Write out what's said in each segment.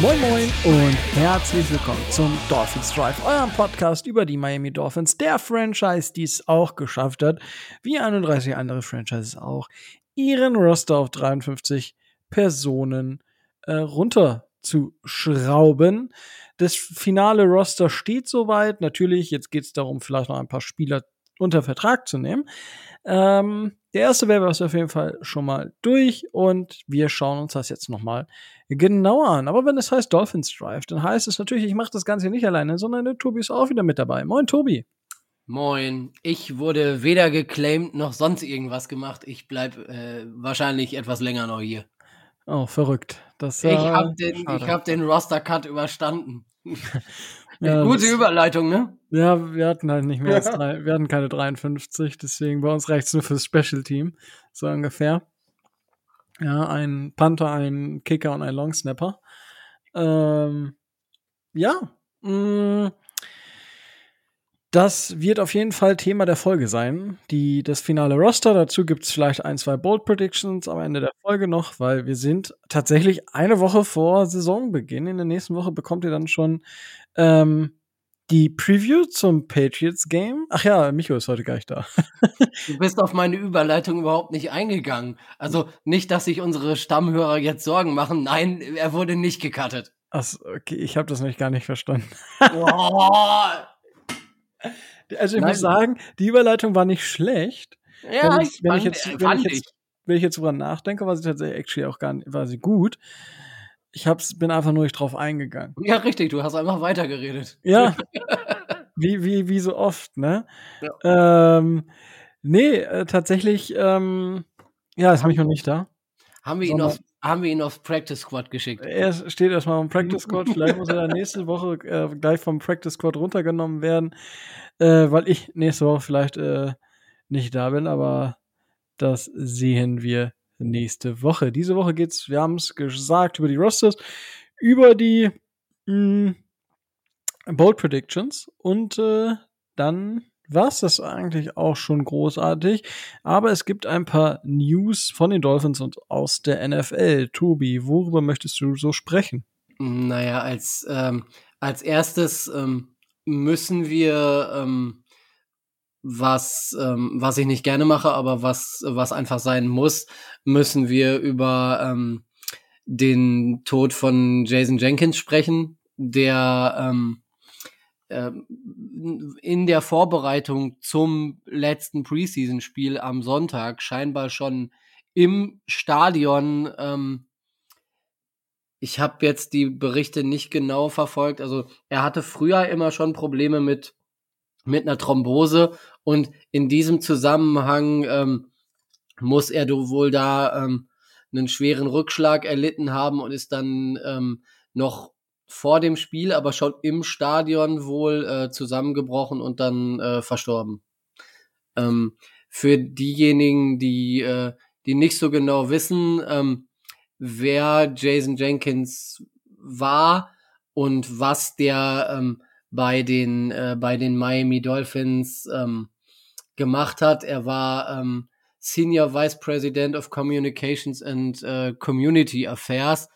Moin Moin und herzlich willkommen zum Dolphins Drive, eurem Podcast über die Miami Dolphins, der Franchise, die es auch geschafft hat, wie 31 andere Franchises auch, ihren Roster auf 53 Personen runter zu schrauben. Das finale Roster steht soweit. Natürlich, jetzt geht es darum, vielleicht noch ein paar Spieler unter Vertrag zu nehmen. Der erste Waiver ist auf jeden Fall schon mal durch und wir schauen uns das jetzt nochmal genauer an. Aber wenn es heißt Dolphins Drive, dann heißt es natürlich, ich mache das Ganze nicht alleine, sondern der Tobi ist auch wieder mit dabei. Moin Tobi. Moin. Ich wurde weder geclaimed noch sonst irgendwas gemacht. Ich bleibe wahrscheinlich etwas länger noch hier. Oh, verrückt. Das, ich hab den Roster-Cut überstanden. Ja, gute Überleitung, ne? Ja, wir hatten halt nicht mehr als drei, wir hatten keine 53, deswegen bei uns reicht's nur fürs Special-Team, so ungefähr. Ja, ein Panther, ein Kicker und ein Longsnapper. Das wird auf jeden Fall Thema der Folge sein. Das finale Roster, dazu gibt's vielleicht ein, zwei Bold Predictions am Ende der Folge noch, weil wir sind tatsächlich eine Woche vor Saisonbeginn. In der nächsten Woche bekommt ihr dann schon die Preview zum Patriots-Game. Ach ja, Micho ist heute gar nicht da. Du bist auf meine Überleitung überhaupt nicht eingegangen. Also nicht, dass sich unsere Stammhörer jetzt Sorgen machen. Nein, er wurde nicht gecuttet. Ach, okay, ich habe das nämlich gar nicht verstanden. Oh. Also ich muss sagen, die Überleitung war nicht schlecht. Ja, wenn ich jetzt drüber nachdenke, war sie tatsächlich actually auch gar nicht, war sie gut. Ich bin einfach nur nicht drauf eingegangen. Ja, richtig, du hast einfach weitergeredet. Ja, wie so oft, ne? Ja. Tatsächlich, ist Micho nicht da. Haben wir ihn aufs Practice Squad geschickt. Er steht erstmal am Practice Squad. Vielleicht muss er dann nächste Woche gleich vom Practice Squad runtergenommen werden, weil ich nächste Woche vielleicht nicht da bin, aber das sehen wir nächste Woche. Diese Woche geht's, wir haben es gesagt, über die Rosters, über die Bold Predictions und dann war's das eigentlich auch schon großartig. Aber es gibt ein paar News von den Dolphins und aus der NFL. Tobi, worüber möchtest du so sprechen? Naja, als erstes müssen wir was ich nicht gerne mache, aber was einfach sein muss, müssen wir über den Tod von Jason Jenkins sprechen, der in der Vorbereitung zum letzten Preseason-Spiel am Sonntag scheinbar schon im Stadion, ich habe jetzt die Berichte nicht genau verfolgt, also er hatte früher immer schon Probleme mit einer Thrombose und in diesem Zusammenhang muss er wohl da einen schweren Rückschlag erlitten haben und ist dann noch vor dem Spiel, aber schon im Stadion wohl zusammengebrochen und dann verstorben. Für diejenigen, die nicht so genau wissen, wer Jason Jenkins war und was der bei den Miami Dolphins gemacht hat. Er war Senior Vice President of Communications and Community Affairs.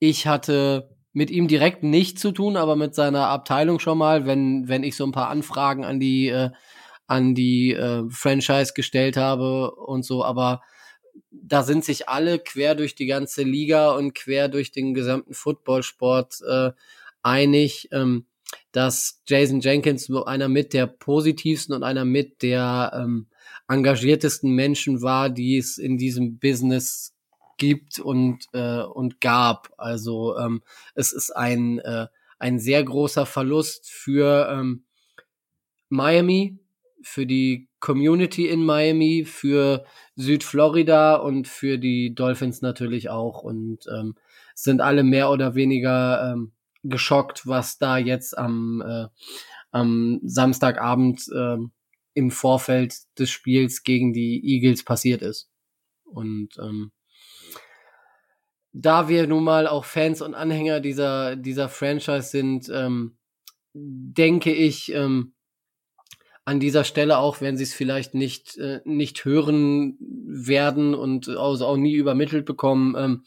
Ich hatte mit ihm direkt nichts zu tun, aber mit seiner Abteilung schon mal, wenn ich so ein paar Anfragen an die Franchise gestellt habe und so. Aber da sind sich alle quer durch die ganze Liga und quer durch den gesamten Footballsport einig, dass Jason Jenkins so einer mit der positivsten und einer mit der engagiertesten Menschen war, die es in diesem Business gibt und gab. Also es ist ein sehr großer Verlust für Miami, für die Community in Miami, für Südflorida und für die Dolphins natürlich auch und sind alle mehr oder weniger geschockt, was da jetzt am Samstagabend im Vorfeld des Spiels gegen die Eagles passiert ist. Und da wir nun mal auch Fans und Anhänger dieser Franchise sind, denke ich, an dieser Stelle, auch wenn sie es vielleicht nicht hören werden und auch nie übermittelt bekommen,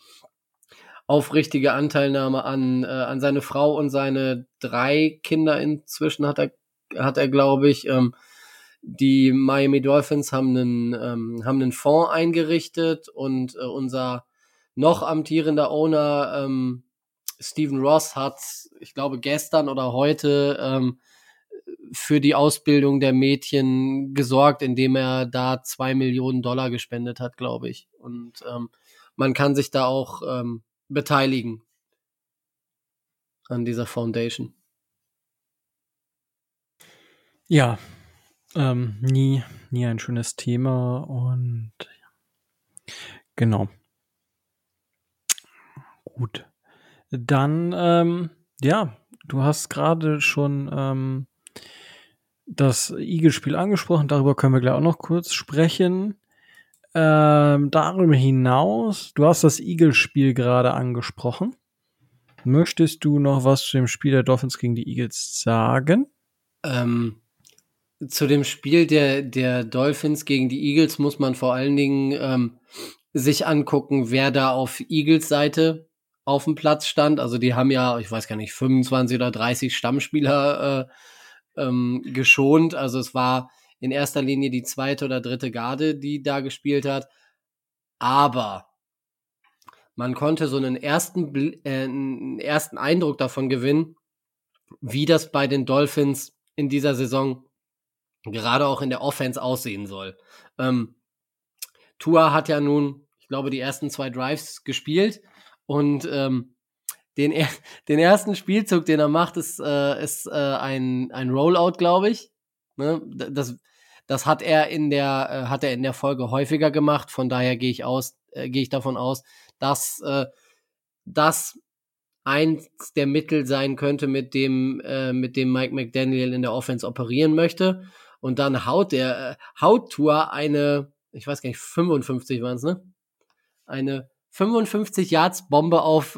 aufrichtige Anteilnahme an seine Frau und seine 3 Kinder inzwischen hat er glaube ich. Die Miami Dolphins haben einen Fonds eingerichtet und unser noch amtierender Owner Stephen Ross hat, ich glaube gestern oder heute, für die Ausbildung der Mädchen gesorgt, indem er da $2 Millionen gespendet hat, glaube ich. Und man kann sich da auch beteiligen an dieser Foundation. Ja, nie ein schönes Thema und genau. Gut. Dann, ja, du hast gerade schon das Eagles-Spiel angesprochen, darüber können wir gleich auch noch kurz sprechen. Darüber hinaus, du hast das Eagles-Spiel gerade angesprochen. Möchtest du noch was zu dem Spiel der Dolphins gegen die Eagles sagen? Zu dem Spiel der Dolphins gegen die Eagles muss man vor allen Dingen sich angucken, wer da auf Eagles Seite auf dem Platz stand. Also die haben ja, ich weiß gar nicht, 25 oder 30 Stammspieler geschont. Also es war in erster Linie die 2. oder 3. Garde, die da gespielt hat. Aber man konnte so einen ersten Eindruck davon gewinnen, wie das bei den Dolphins in dieser Saison gerade auch in der Offense aussehen soll. Tua hat ja nun, ich glaube, die ersten 2 Drives gespielt und den ersten Spielzug, den er macht, ist ein Rollout, glaube ich. Ne? Das hat er in der Folge häufiger gemacht. Von daher gehe ich davon aus, dass das eins der Mittel sein könnte, mit dem Mike McDaniel in der Offense operieren möchte. Und dann haut Tua eine, ich weiß gar nicht, 55 waren es, ne? Eine 55-Yards-Bombe auf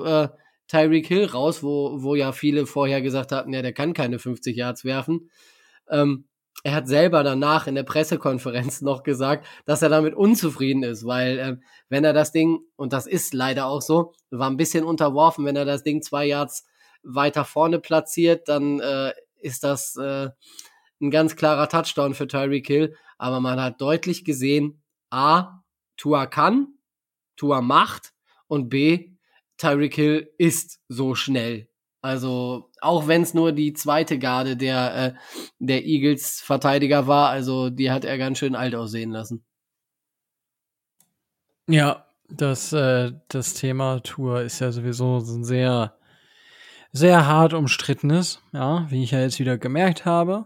Tyreek Hill raus, wo ja viele vorher gesagt hatten, ja, der kann keine 50 Yards werfen. Er hat selber danach in der Pressekonferenz noch gesagt, dass er damit unzufrieden ist, weil wenn er das Ding, und das ist leider auch so, war ein bisschen unterworfen, wenn er das Ding 2 Yards weiter vorne platziert, dann ist das ein ganz klarer Touchdown für Tyreek Hill, aber man hat deutlich gesehen, A, Tua kann, Tua macht, und B, Tyreek Hill ist so schnell. Also auch wenn es nur die 2. Garde der Eagles-Verteidiger war, also die hat er ganz schön alt aussehen lassen. Ja, das Thema Tua ist ja sowieso ein sehr, sehr hart umstrittenes, ja, wie ich ja jetzt wieder gemerkt habe.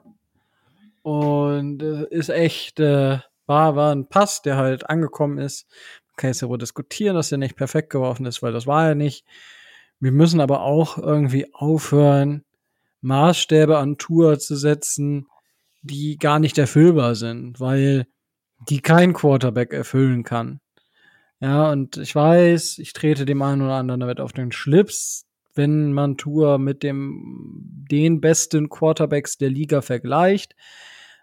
Und ist echt, war ein Pass, der halt angekommen ist. Man kann jetzt darüber diskutieren, dass der nicht perfekt geworfen ist, weil das war er nicht. Wir müssen aber auch irgendwie aufhören, Maßstäbe an Tua zu setzen, die gar nicht erfüllbar sind, weil die kein Quarterback erfüllen kann. Ja, und ich weiß, ich trete dem einen oder anderen damit auf den Schlips, wenn man Tua mit den besten Quarterbacks der Liga vergleicht.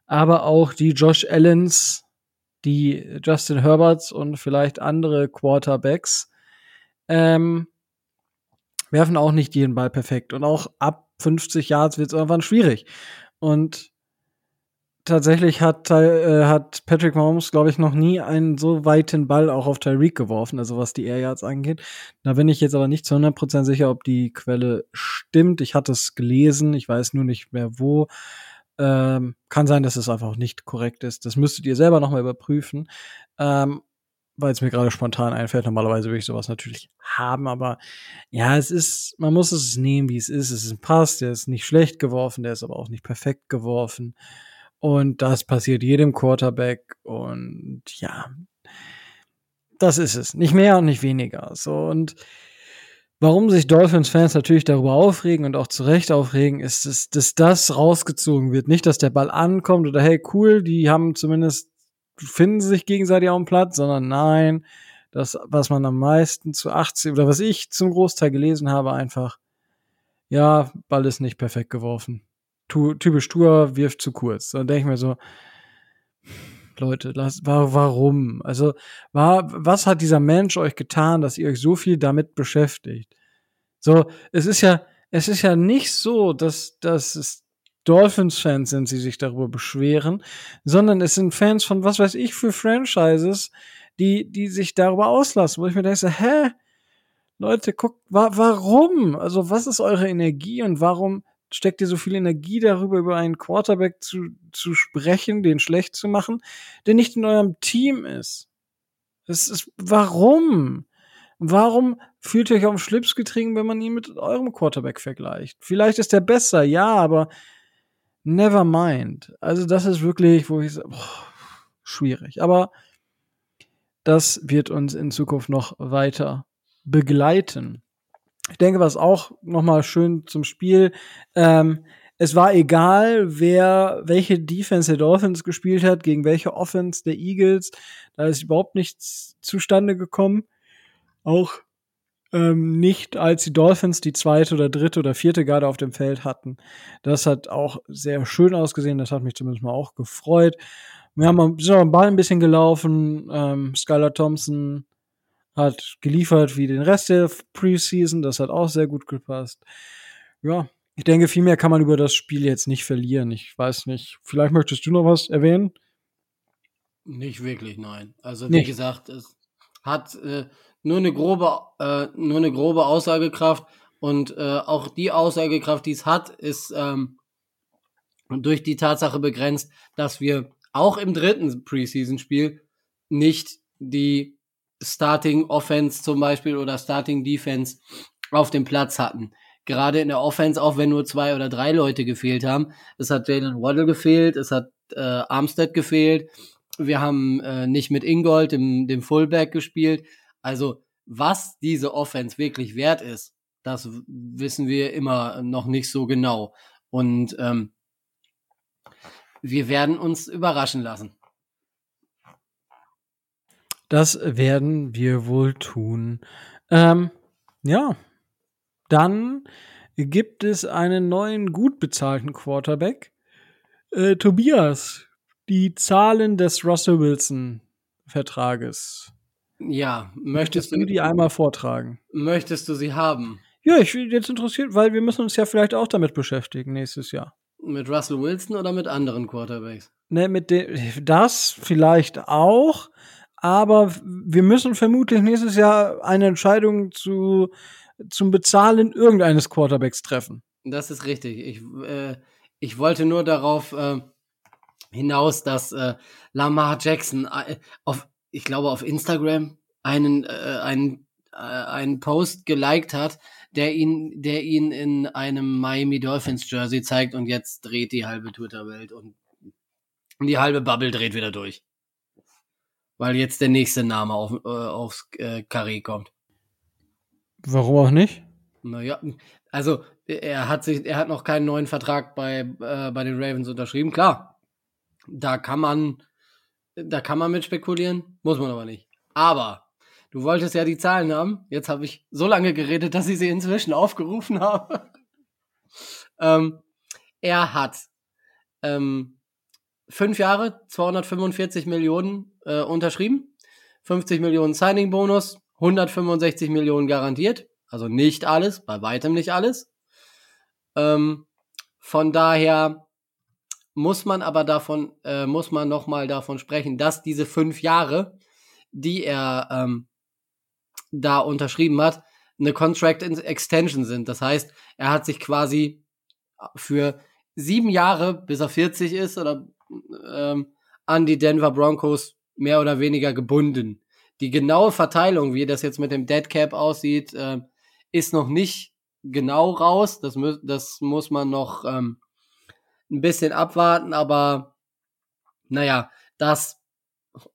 Aber auch die Josh Allens, die Justin Herberts und vielleicht andere Quarterbacks werfen auch nicht jeden Ball perfekt. Und auch ab 50 Yards wird es irgendwann schwierig. Und tatsächlich hat Patrick Mahomes, glaube ich, noch nie einen so weiten Ball auch auf Tyreek geworfen, also was die Air Yards angeht. Da bin ich jetzt aber nicht zu 100% sicher, ob die Quelle stimmt. Ich hatte es gelesen, ich weiß nur nicht mehr wo. Kann sein, dass es einfach auch nicht korrekt ist. Das müsstet ihr selber nochmal überprüfen. Weil es mir gerade spontan einfällt. Normalerweise würde ich sowas natürlich haben, aber ja, es ist, man muss es nehmen, wie es ist. Es ist ein Pass, der ist nicht schlecht geworfen, der ist aber auch nicht perfekt geworfen. Und das passiert jedem Quarterback und ja, das ist es. Nicht mehr und nicht weniger. So, und warum sich Dolphins-Fans natürlich darüber aufregen und auch zu Recht aufregen, ist, dass das rausgezogen wird. Nicht, dass der Ball ankommt oder hey, cool, die haben zumindest finden sie sich gegenseitig auf dem Platz, sondern nein, das, was man am meisten zu 80, oder was ich zum Großteil gelesen habe, einfach, ja, Ball ist nicht perfekt geworfen. Typisch Tua, wirft zu kurz. Dann denke ich mir so, Leute, warum? Also, was hat dieser Mensch euch getan, dass ihr euch so viel damit beschäftigt? So, es ist ja nicht so, dass es Dolphins-Fans sind, die sich darüber beschweren, sondern es sind Fans von was weiß ich für Franchises, die sich darüber auslassen, wo ich mir denke, so, hä? Leute, guckt, warum? Also, was ist eure Energie und warum steckt ihr so viel Energie darüber, über einen Quarterback zu sprechen, den schlecht zu machen, der nicht in eurem Team ist? Es ist, warum? Warum fühlt ihr euch auf den Schlips getrieben, wenn man ihn mit eurem Quarterback vergleicht? Vielleicht ist der besser, ja, aber never mind. Also das ist wirklich, wo ich sage, schwierig. Aber das wird uns in Zukunft noch weiter begleiten. Ich denke, was auch nochmal schön zum Spiel, es war egal, welche Defense der Dolphins gespielt hat, gegen welche Offense der Eagles, da ist überhaupt nichts zustande gekommen. Auch nicht, als die Dolphins die zweite oder dritte oder vierte Garde auf dem Feld hatten. Das hat auch sehr schön ausgesehen, das hat mich zumindest mal auch gefreut. Wir sind am Ball ein bisschen gelaufen, Skylar Thompson hat geliefert wie den Rest der Preseason, das hat auch sehr gut gepasst. Ja, ich denke, viel mehr kann man über das Spiel jetzt nicht verlieren. Ich weiß nicht, vielleicht möchtest du noch was erwähnen? Nicht wirklich, nein. Also wie gesagt, es hat nur eine grobe Aussagekraft und auch die Aussagekraft, die es hat, ist durch die Tatsache begrenzt, dass wir auch im dritten Preseason-Spiel nicht die Starting Offense zum Beispiel oder Starting Defense auf dem Platz hatten. Gerade in der Offense, auch wenn nur 2 oder 3 Leute gefehlt haben. Es hat Jalen Waddle gefehlt, es hat Armstead gefehlt. Wir haben nicht mit Ingold, dem Fullback, gespielt. Also was diese Offense wirklich wert ist, das wissen wir immer noch nicht so genau. Und wir werden uns überraschen lassen. Das werden wir wohl tun. Ja, dann gibt es einen neuen, gut bezahlten Quarterback. Tobias, die Zahlen des Russell Wilson-Vertrages. Ja, möchtest du die einmal vortragen? Möchtest du sie haben? Ja, ich bin jetzt interessiert, weil wir müssen uns ja vielleicht auch damit beschäftigen nächstes Jahr. Mit Russell Wilson oder mit anderen Quarterbacks? Ne, mit das vielleicht auch. Aber wir müssen vermutlich nächstes Jahr eine Entscheidung zum Bezahlen irgendeines Quarterbacks treffen. Das ist richtig. Ich wollte nur darauf hinaus, dass Lamar Jackson auf Instagram einen Post geliked hat, der ihn in einem Miami Dolphins Jersey zeigt und jetzt dreht die halbe Twitter-Welt und die halbe Bubble dreht wieder durch. Weil jetzt der nächste Name aufs Karree kommt. Warum auch nicht? Naja, also er hat noch keinen neuen Vertrag bei den Ravens unterschrieben. Klar, da kann man mit spekulieren, muss man aber nicht. Aber du wolltest ja die Zahlen haben. Jetzt habe ich so lange geredet, dass ich sie inzwischen aufgerufen habe. Er hat 5 Jahre, 245 Millionen unterschrieben, 50 Millionen Signing-Bonus, 165 Millionen garantiert, also nicht alles, bei weitem nicht alles. Von daher muss man nochmal davon sprechen, dass diese 5 Jahre, die er da unterschrieben hat, eine Contract Extension sind. Das heißt, er hat sich quasi für 7 Jahre, bis er 40 ist, oder an die Denver Broncos mehr oder weniger gebunden. Die genaue Verteilung, wie das jetzt mit dem Dead Cap aussieht, ist noch nicht genau raus. Das muss man noch ein bisschen abwarten, aber naja, dass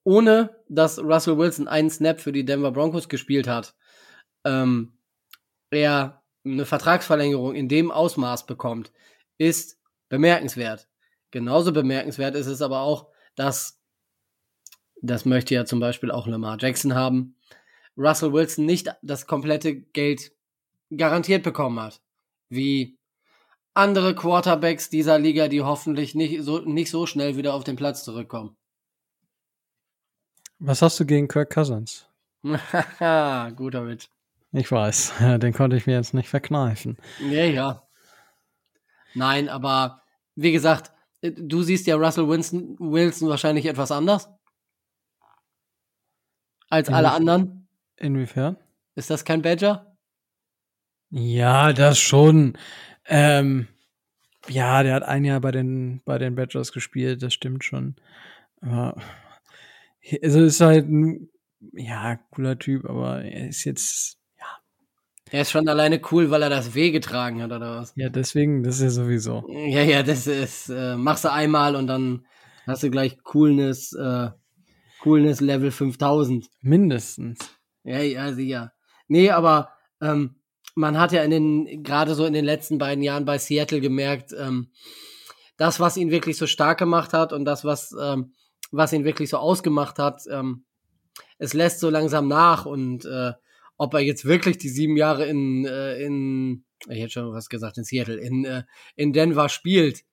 ohne, dass Russell Wilson einen Snap für die Denver Broncos gespielt hat, er eine Vertragsverlängerung in dem Ausmaß bekommt, ist bemerkenswert. Genauso bemerkenswert ist es aber auch, dass, das möchte ja zum Beispiel auch Lamar Jackson haben, Russell Wilson nicht das komplette Geld garantiert bekommen hat, wie andere Quarterbacks dieser Liga, die hoffentlich nicht so schnell wieder auf den Platz zurückkommen. Was hast du gegen Kirk Cousins? Haha, guter Witz. Ich weiß, den konnte ich mir jetzt nicht verkneifen. Ja. Nein, aber wie gesagt, du siehst ja Russell Wilson wahrscheinlich etwas anders als alle anderen. Inwiefern? Ist das kein Badger? Ja, das schon. Ja, der hat ein Jahr bei den Badgers gespielt, das stimmt schon. Aber also ist halt ein cooler Typ, aber er ist jetzt er ist schon alleine cool, weil er das W getragen hat, oder was? Ja, deswegen, das ist ja sowieso. Ja, das ist, machst du einmal und dann hast du gleich Coolness Level 5000. Mindestens. Ja, sicher. Nee, aber man hat ja gerade so in den letzten beiden Jahren bei Seattle gemerkt, das, was ihn wirklich so stark gemacht hat und das, was ihn wirklich so ausgemacht hat, es lässt so langsam nach und ob er jetzt wirklich die 7 Jahre in Seattle, in Denver spielt,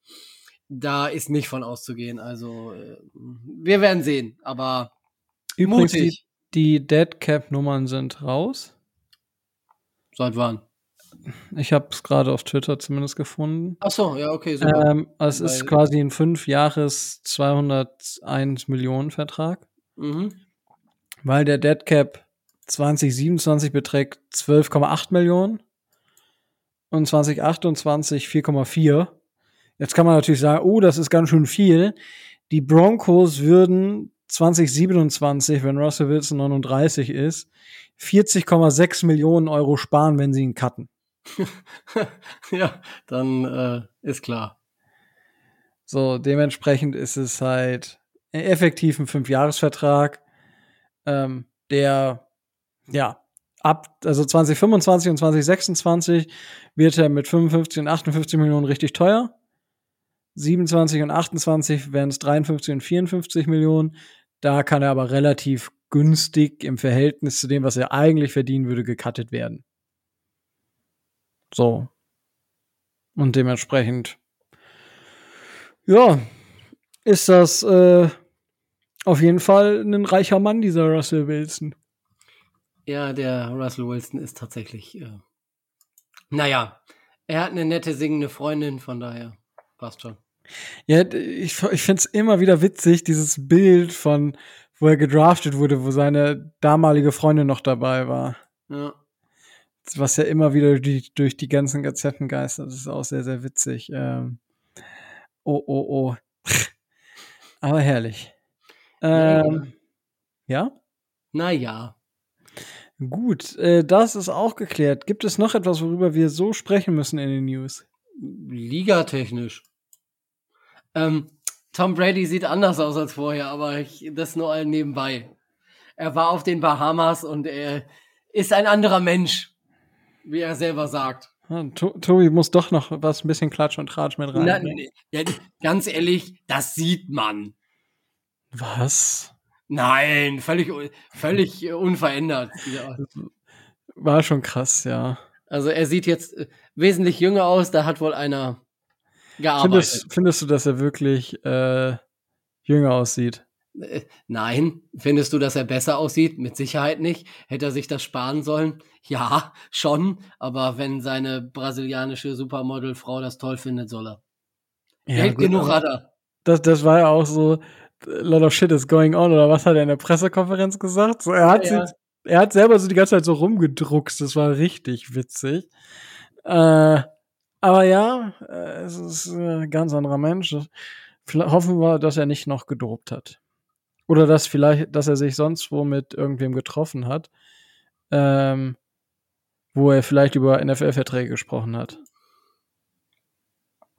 da ist nicht von auszugehen. Also, wir werden sehen, aber übrigens, mutig. Die Deadcap-Nummern sind raus. Seit wann? Ich habe es gerade auf Twitter zumindest gefunden. Ach so, ja, okay. Super. Es ist quasi ein 5-Jahres-201-Millionen-Vertrag, weil der Deadcap 2027 beträgt 12,8 Millionen und 2028 4,4. Jetzt kann man natürlich sagen, oh, das ist ganz schön viel. Die Broncos würden 2027, wenn Russell Wilson 39 ist, 40,6 Millionen Euro sparen, wenn sie ihn cutten. Ja, dann ist klar. So, dementsprechend ist es halt effektiv ein 5-Jahres-Vertrag, der ab 2025 und 2026 wird er mit 55 und 58 Millionen richtig teuer. 27 und 28 wären es 53 und 54 Millionen. Da kann er aber relativ günstig im Verhältnis zu dem, was er eigentlich verdienen würde, gecuttet werden. So. Und dementsprechend, ist das auf jeden Fall ein reicher Mann, dieser Russell Wilson. Ja, der Russell Wilson ist tatsächlich, er hat eine nette singende Freundin, von daher passt schon. Ja, ich finde es immer wieder witzig, dieses Bild von, wo er gedraftet wurde, wo seine damalige Freundin noch dabei war. Ja. Was ja immer wieder durch die ganzen Gazetten geistert, das ist auch sehr, sehr witzig. Aber herrlich. Ja? Naja. Gut, das ist auch geklärt. Gibt es noch etwas, worüber wir so sprechen müssen in den News? Ligatechnisch. Tom Brady sieht anders aus als vorher, aber das nur nebenbei. Er war auf den Bahamas und er ist ein anderer Mensch, wie er selber sagt. Ja, Tobi muss doch noch ein bisschen Klatsch und Tratsch mit rein. Ja, ganz ehrlich, das sieht man. Was? Nein, völlig unverändert. Ja. War schon krass, ja. Also er sieht jetzt wesentlich jünger aus, da hat wohl einer gearbeitet. Findest du, dass er wirklich jünger aussieht? Nein. Findest du, dass er besser aussieht? Mit Sicherheit nicht. Hätte er sich das sparen sollen? Ja, schon. Aber wenn seine brasilianische Supermodel-Frau das toll findet, soll er. Ja, hält genug Radar. Das war ja auch so, lot of shit is going on, oder was hat er in der Pressekonferenz gesagt? So, er hat selber so die ganze Zeit so rumgedruckst, das war richtig witzig. Aber ja, es ist ein ganz anderer Mensch. Hoffen wir, dass er nicht noch gedopt hat. Oder dass er sich sonst wo mit irgendwem getroffen hat, wo er vielleicht über NFL-Verträge gesprochen hat.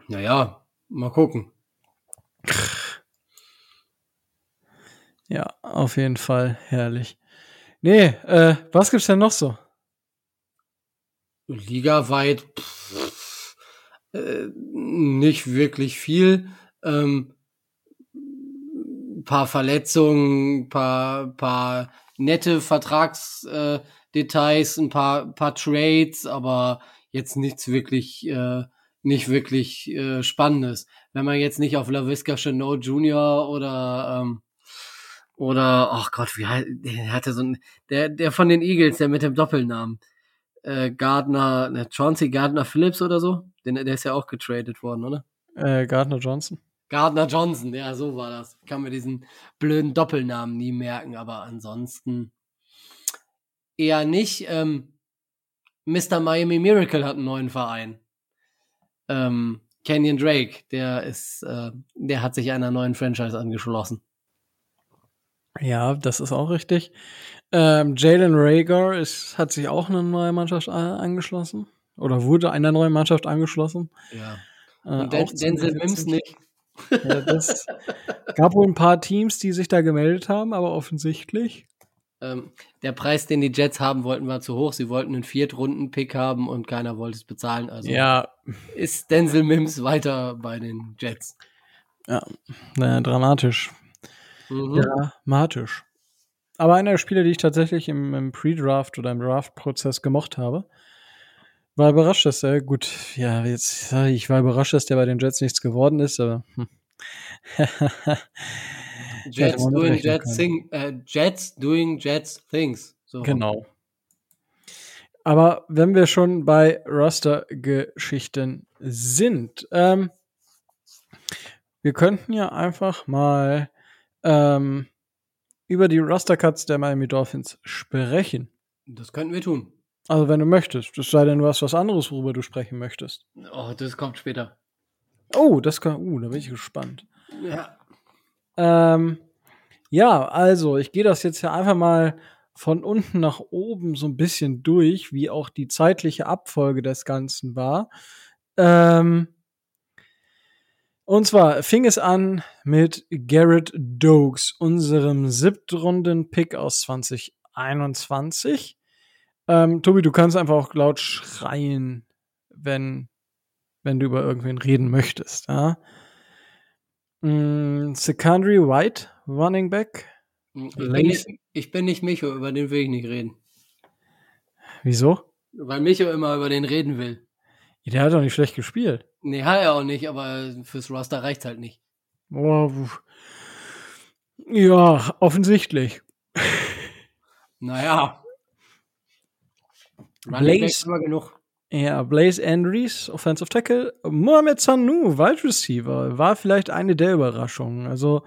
Naja, mal gucken. Ja, auf jeden Fall herrlich. Nee, was gibt's denn noch so? Ligaweit nicht wirklich viel. Paar Verletzungen, paar nette Vertragsdetails, ein paar Trades, aber jetzt nichts wirklich, nicht wirklich Spannendes. Wenn man jetzt nicht auf Laviska Shenault Jr. oder ach Gott, wie heißt der, hatte so ein, der von den Eagles, der mit dem Doppelnamen, Chauncey Gardner Phillips oder so, der ist ja auch getradet worden, oder? Gardner Johnson. Gardner Johnson, ja, so war das. Ich kann mir diesen blöden Doppelnamen nie merken, aber ansonsten eher nicht. Mr. Miami Miracle hat einen neuen Verein. Kenyon Drake, der hat sich einer neuen Franchise angeschlossen. Ja, das ist auch richtig. Jalen Reagor hat sich auch eine neue Mannschaft angeschlossen. Oder wurde einer neuen Mannschaft angeschlossen. Ja. Und Denzel Mims nicht. Ja, das gab wohl ein paar Teams, die sich da gemeldet haben, aber offensichtlich. Der Preis, den die Jets haben wollten, war zu hoch. Sie wollten einen Viertrunden-Pick haben und keiner wollte es bezahlen. Also ja. Ist Denzel Mims weiter bei den Jets. Ja, dramatisch. Mhm. Dramatisch. Aber einer der Spieler, die ich tatsächlich im Pre-Draft oder im Draft-Prozess gemocht habe, war überrascht, dass er, gut, ja, jetzt, ich war überrascht, dass der bei den Jets nichts geworden ist, aber Jets doing Jets things. So. Genau. Aber wenn wir schon bei Roster-Geschichten sind, wir könnten ja einfach mal über die Roster-Cuts der Miami Dolphins sprechen. Das könnten wir tun. Also wenn du möchtest, es sei denn, du hast was anderes, worüber du sprechen möchtest. Oh, das kommt später. Oh, da bin ich gespannt. Ja. Ja, also ich gehe das jetzt ja einfach mal von unten nach oben so ein bisschen durch, wie auch die zeitliche Abfolge des Ganzen war. Und zwar fing es an mit Garrett Dokes, unserem 7. Runden-Pick aus 2021. Tobi, du kannst einfach auch laut schreien, wenn du über irgendwen reden möchtest. Ja? Secondary White, Running Back. Ich bin nicht Micho, über den will ich nicht reden. Wieso? Weil Micho immer über den reden will. Der hat doch nicht schlecht gespielt. Nee, hat er auch nicht, aber fürs Roster reicht's halt nicht. Wow. Ja, offensichtlich. Naja. Blaze Andrews, Offensive Tackle. Mohamed Sanu, Wide Receiver, war vielleicht eine der Überraschungen. Also,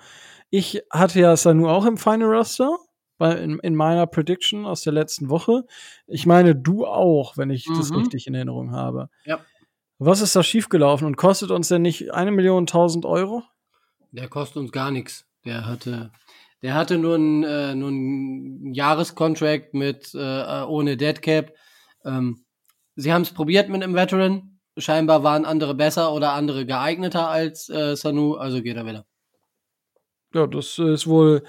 ich hatte ja Sanu auch im Final Roster, in meiner Prediction aus der letzten Woche. Ich meine, du auch, wenn ich das richtig in Erinnerung habe. Ja. Was ist da schiefgelaufen und kostet uns denn nicht 1.000.000 Euro? Der kostet uns gar nichts. Der hatte nur einen Jahrescontract mit ohne Deadcap. Sie haben es probiert mit einem Veteran. Scheinbar waren andere besser oder andere geeigneter als Sanu, also geht er wieder. Ja, das ist wohl,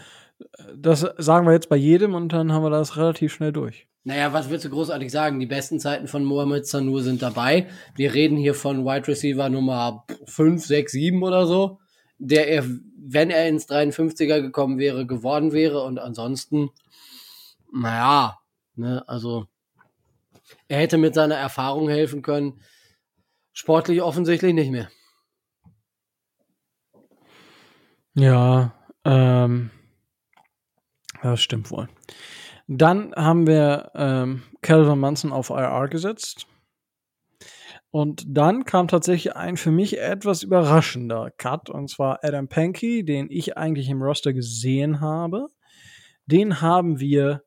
das sagen wir jetzt bei jedem und dann haben wir das relativ schnell durch. Naja, was willst du großartig sagen? Die besten Zeiten von Mohamed Sanu sind dabei. Wir reden hier von Wide Receiver Nummer 5, 6, 7 oder so, der, wenn er ins 53er gekommen wäre, geworden wäre und ansonsten, naja, ne, also er hätte mit seiner Erfahrung helfen können. Sportlich offensichtlich nicht mehr. Ja, das stimmt wohl. Dann haben wir Calvin Munson auf IR gesetzt. Und dann kam tatsächlich ein für mich etwas überraschender Cut, und zwar Adam Pankey, den ich eigentlich im Roster gesehen habe. Den haben wir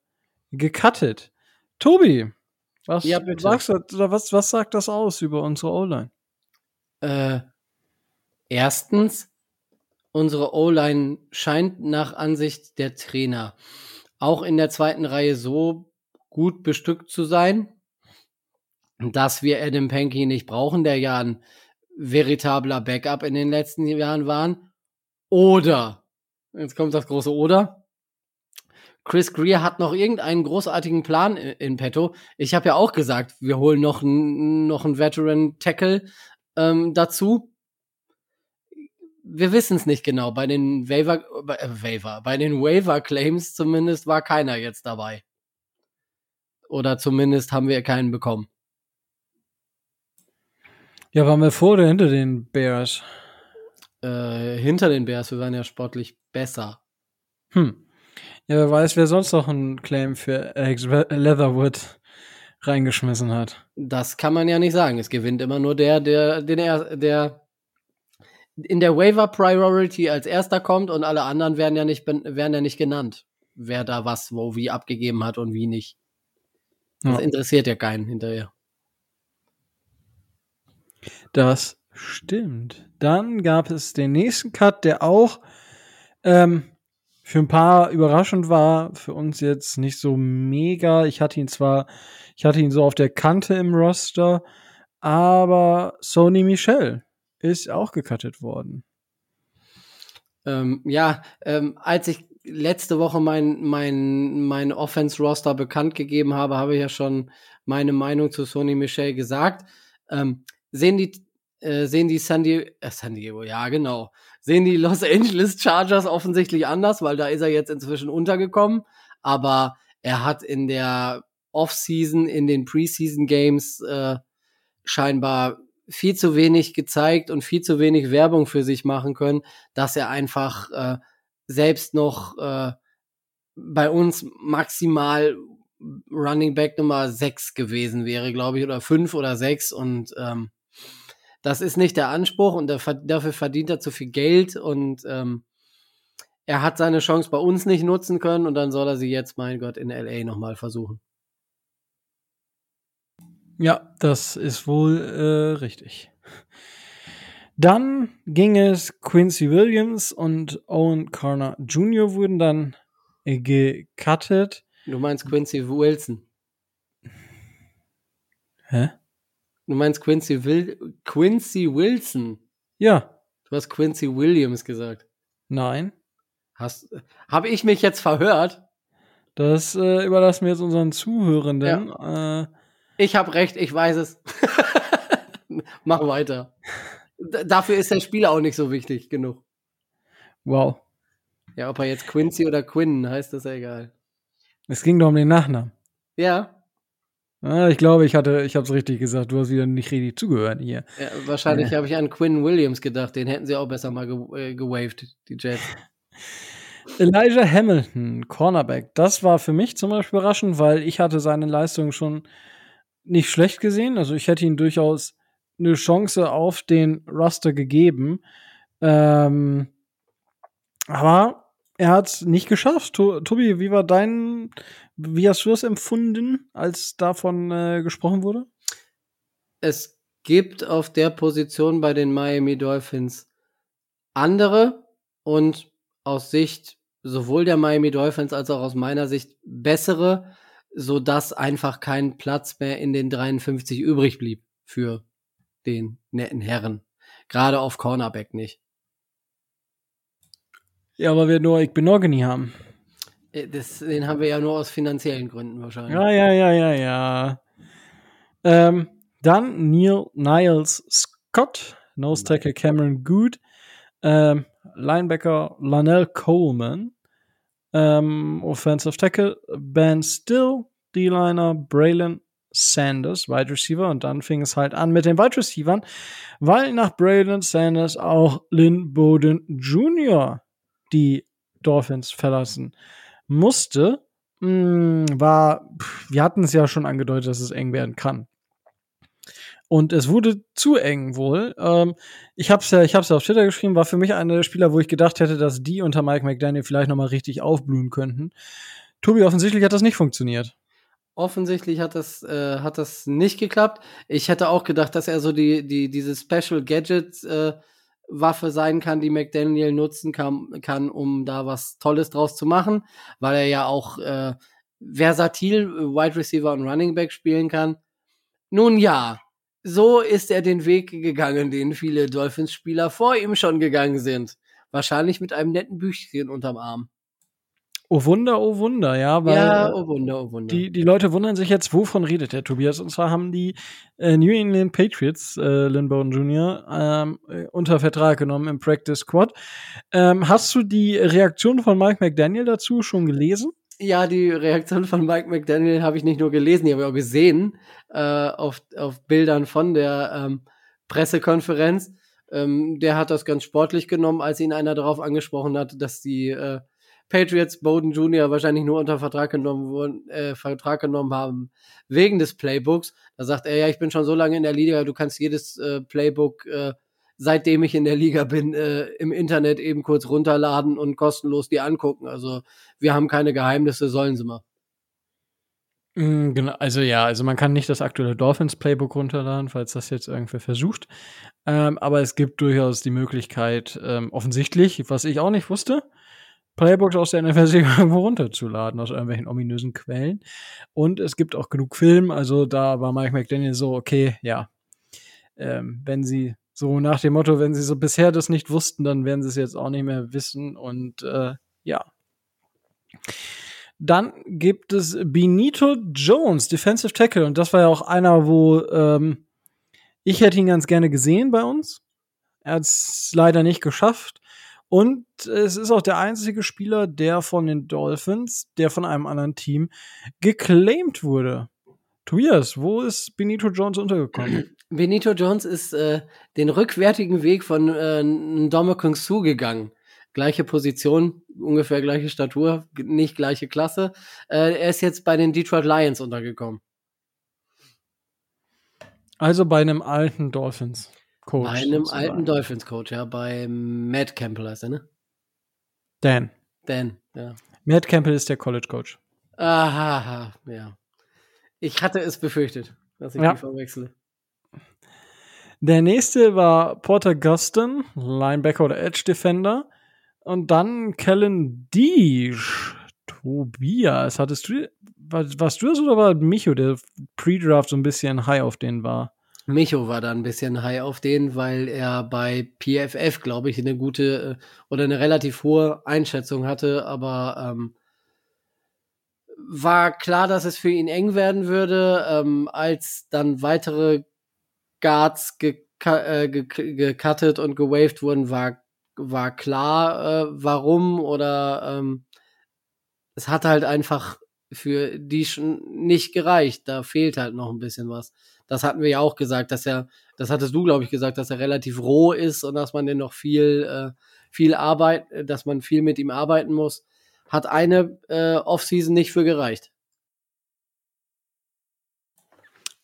gecuttet. Tobi, was, ja, sagst du, oder was sagt das aus über unsere O-Line? Erstens, unsere O-Line scheint nach Ansicht der Trainer auch in der zweiten Reihe so gut bestückt zu sein, dass wir Adam Pankey nicht brauchen, der ja ein veritabler Backup in den letzten Jahren war. Oder, jetzt kommt das große Oder, Chris Greer hat noch irgendeinen großartigen Plan in petto. Ich habe ja auch gesagt, wir holen noch einen Veteran-Tackle dazu. wir wissen es nicht genau. Bei den Waiver-Claims zumindest war keiner jetzt dabei. Oder zumindest haben wir keinen bekommen. Ja, waren wir vor oder hinter den Bears? Hinter den Bears, wir waren ja sportlich besser. Ja, wer weiß, wer sonst noch einen Claim für Alex Leatherwood reingeschmissen hat. Das kann man ja nicht sagen. Es gewinnt immer nur der in der Waiver Priority als erster kommt, und alle anderen werden ja nicht genannt, wer da was, wo, wie abgegeben hat und wie nicht. Das interessiert ja keinen hinterher. Das stimmt. Dann gab es den nächsten Cut, der auch für ein paar überraschend war, für uns jetzt nicht so mega. Ich hatte ihn so auf der Kante im Roster, aber Sony Michel ist auch gecuttet worden. Als ich letzte Woche mein Offense-Roster bekannt gegeben habe, habe ich ja schon meine Meinung zu Sony Michel gesagt. Sehen die Los Angeles Chargers offensichtlich anders, weil da ist er jetzt inzwischen untergekommen, aber er hat in der Offseason, in den Preseason-Games scheinbar viel zu wenig gezeigt und viel zu wenig Werbung für sich machen können, dass er einfach selbst noch bei uns maximal Running Back Nummer 6 gewesen wäre, glaube ich, oder 5 oder 6, und das ist nicht der Anspruch, und dafür verdient er zu viel Geld, und er hat seine Chance bei uns nicht nutzen können, und dann soll er sie jetzt, mein Gott, in L.A. nochmal versuchen. Ja, das ist wohl richtig. Dann ging es, Quincy Williams und Owen Carner Jr. wurden dann gecuttet. Du meinst Quincy Wilson. Hä? Du meinst Quincy Wilson? Ja. Du hast Quincy Williams gesagt. Nein. Habe ich mich jetzt verhört? Das überlassen wir jetzt unseren Zuhörenden. Ja. Ich habe recht, ich weiß es. Mach weiter. Dafür ist der Spieler auch nicht so wichtig genug. Wow. Ja, ob er jetzt Quincy oder Quinn heißt, das ja egal. Es ging doch um den Nachnamen. Ja. Ich glaube, ich habe es richtig gesagt. Du hast wieder nicht richtig zugehört hier. Ja, wahrscheinlich habe ich an Quinn Williams gedacht. Den hätten sie auch besser mal gewaved, die Jets. Elijah Hamilton, Cornerback. Das war für mich zum Beispiel überraschend, weil ich hatte seine Leistung schon nicht schlecht gesehen. Also ich hätte ihm durchaus eine Chance auf den Roster gegeben. Aber er hat es nicht geschafft. Tobi, wie hast du das empfunden, als davon gesprochen wurde? Es gibt auf der Position bei den Miami Dolphins andere, und aus Sicht sowohl der Miami Dolphins als auch aus meiner Sicht bessere, sodass einfach kein Platz mehr in den 53 übrig blieb für den netten Herren. Gerade auf Cornerback nicht. Ja, weil wir nur Igbenogany haben. Den haben wir ja nur aus finanziellen Gründen wahrscheinlich. Ja. Dann Niles Scott, Nose Tackle Cameron Goode, Linebacker Lanell Coleman, Offensive Tackle Ben Still, D-Liner Braylon Sanders, Wide Receiver, und dann fing es halt an mit den Wide Receivern, weil nach Braylon Sanders auch Lynn Bowden Jr. die Dolphins verlassen musste. Wir hatten es ja schon angedeutet, dass es eng werden kann. Und es wurde zu eng wohl. Ich hab's ja auf Twitter geschrieben, war für mich einer der Spieler, wo ich gedacht hätte, dass die unter Mike McDaniel vielleicht nochmal richtig aufblühen könnten. Tobi, offensichtlich hat das nicht funktioniert. Offensichtlich hat das nicht geklappt. Ich hätte auch gedacht, dass er so diese Special Gadgets Waffe sein kann, die McDaniel nutzen kann, um da was Tolles draus zu machen, weil er ja auch versatil Wide Receiver und Running Back spielen kann. Nun ja, so ist er den Weg gegangen, den viele Dolphins-Spieler vor ihm schon gegangen sind. Wahrscheinlich mit einem netten Büchchen unterm Arm. Oh Wunder, ja, weil Die Leute wundern sich jetzt, wovon redet der Tobias? Und zwar haben die New England Patriots, Lynn Bowden Jr., unter Vertrag genommen im Practice Squad. Hast du die Reaktion von Mike McDaniel dazu schon gelesen? Ja, die Reaktion von Mike McDaniel habe ich nicht nur gelesen, die habe ich auch gesehen auf Bildern von der Pressekonferenz. Der hat das ganz sportlich genommen, als ihn einer darauf angesprochen hat, dass die Patriots Bowden Jr. wahrscheinlich nur unter Vertrag genommen haben wegen des Playbooks. Da sagt er, ja, ich bin schon so lange in der Liga, du kannst jedes Playbook, seitdem ich in der Liga bin, im Internet eben kurz runterladen und kostenlos dir angucken. Also wir haben keine Geheimnisse, sollen sie mal. Genau, also man kann nicht das aktuelle Dolphins-Playbook runterladen, falls das jetzt irgendwer versucht. Aber es gibt durchaus die Möglichkeit, offensichtlich, was ich auch nicht wusste, Playbooks aus der NFL irgendwo runterzuladen, aus irgendwelchen ominösen Quellen. Und es gibt auch genug Film, also da war Mike McDaniel so, okay, ja, wenn sie so nach dem Motto, wenn sie so bisher das nicht wussten, dann werden sie es jetzt auch nicht mehr wissen und ja. Dann gibt es Benito Jones, Defensive Tackle, und das war ja auch einer, wo ich hätte ihn ganz gerne gesehen bei uns. Er hat es leider nicht geschafft. Und es ist auch der einzige Spieler, der von den Dolphins, der von einem anderen Team geclaimed wurde. Tobias, wo ist Benito Jones untergekommen? Benito Jones ist den rückwärtigen Weg von Ndamukong Suh gegangen. Gleiche Position, ungefähr gleiche Statur, nicht gleiche Klasse. Er ist jetzt bei den Detroit Lions untergekommen. Also bei einem alten Dolphins. Coach, bei einem alten Dolphins-Coach, ja, bei Matt Campbell heißt er, ne? Dan, ja. Matt Campbell ist der College-Coach. Aha, ja. Ich hatte es befürchtet, dass ich ihn verwechsle. Der nächste war Porter Gustin, Linebacker oder Edge-Defender. Und dann Kellen Deesh. Tobias, warst du das oder war Micho, der Pre-Draft so ein bisschen high auf den war? Micho war da ein bisschen high auf den, weil er bei PFF, glaube ich, eine gute oder eine relativ hohe Einschätzung hatte, aber war klar, dass es für ihn eng werden würde, als dann weitere Guards gecuttet und gewaved wurden, war klar, warum, oder es hat halt einfach für die schon nicht gereicht, da fehlt halt noch ein bisschen was. Das hatten wir ja auch gesagt, das hattest du, glaube ich, gesagt, dass er relativ roh ist und dass man den noch dass man viel mit ihm arbeiten muss. Hat eine Offseason nicht für gereicht.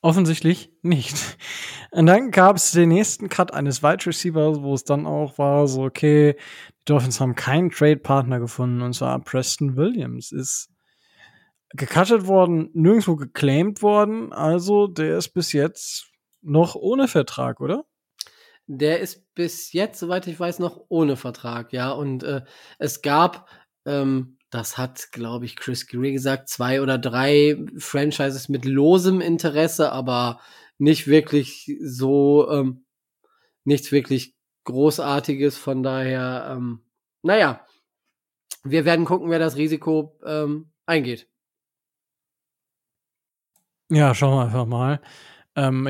Offensichtlich nicht. Und dann gab es den nächsten Cut eines Wide Receivers, wo es dann auch war, so, okay, die Dolphins haben keinen Trade-Partner gefunden, und zwar Preston Williams ist gecuttet worden, nirgendwo geclaimed worden, also der ist bis jetzt noch ohne Vertrag, oder? Der ist bis jetzt, soweit ich weiß, noch ohne Vertrag, ja, und es gab, das hat, glaube ich, Chris Greer gesagt, 2 oder 3 Franchises mit losem Interesse, aber nicht wirklich so, nichts wirklich Großartiges, von daher, naja, wir werden gucken, wer das Risiko eingeht. Ja, schauen wir einfach mal.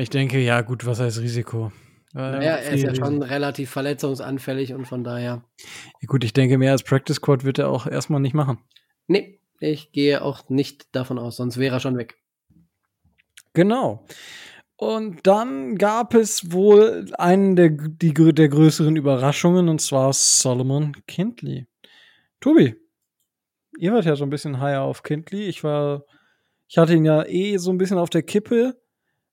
Ich denke, ja gut, was heißt Risiko? Naja, er ist ja schon relativ verletzungsanfällig und von daher. Ja, gut, ich denke, mehr als Practice Squad wird er auch erstmal nicht machen. Nee, ich gehe auch nicht davon aus, sonst wäre er schon weg. Genau. Und dann gab es wohl einen der größeren Überraschungen, und zwar Solomon Kindley. Tobi, ihr wart ja so ein bisschen higher auf Kindley. Ich hatte ihn ja so ein bisschen auf der Kippe,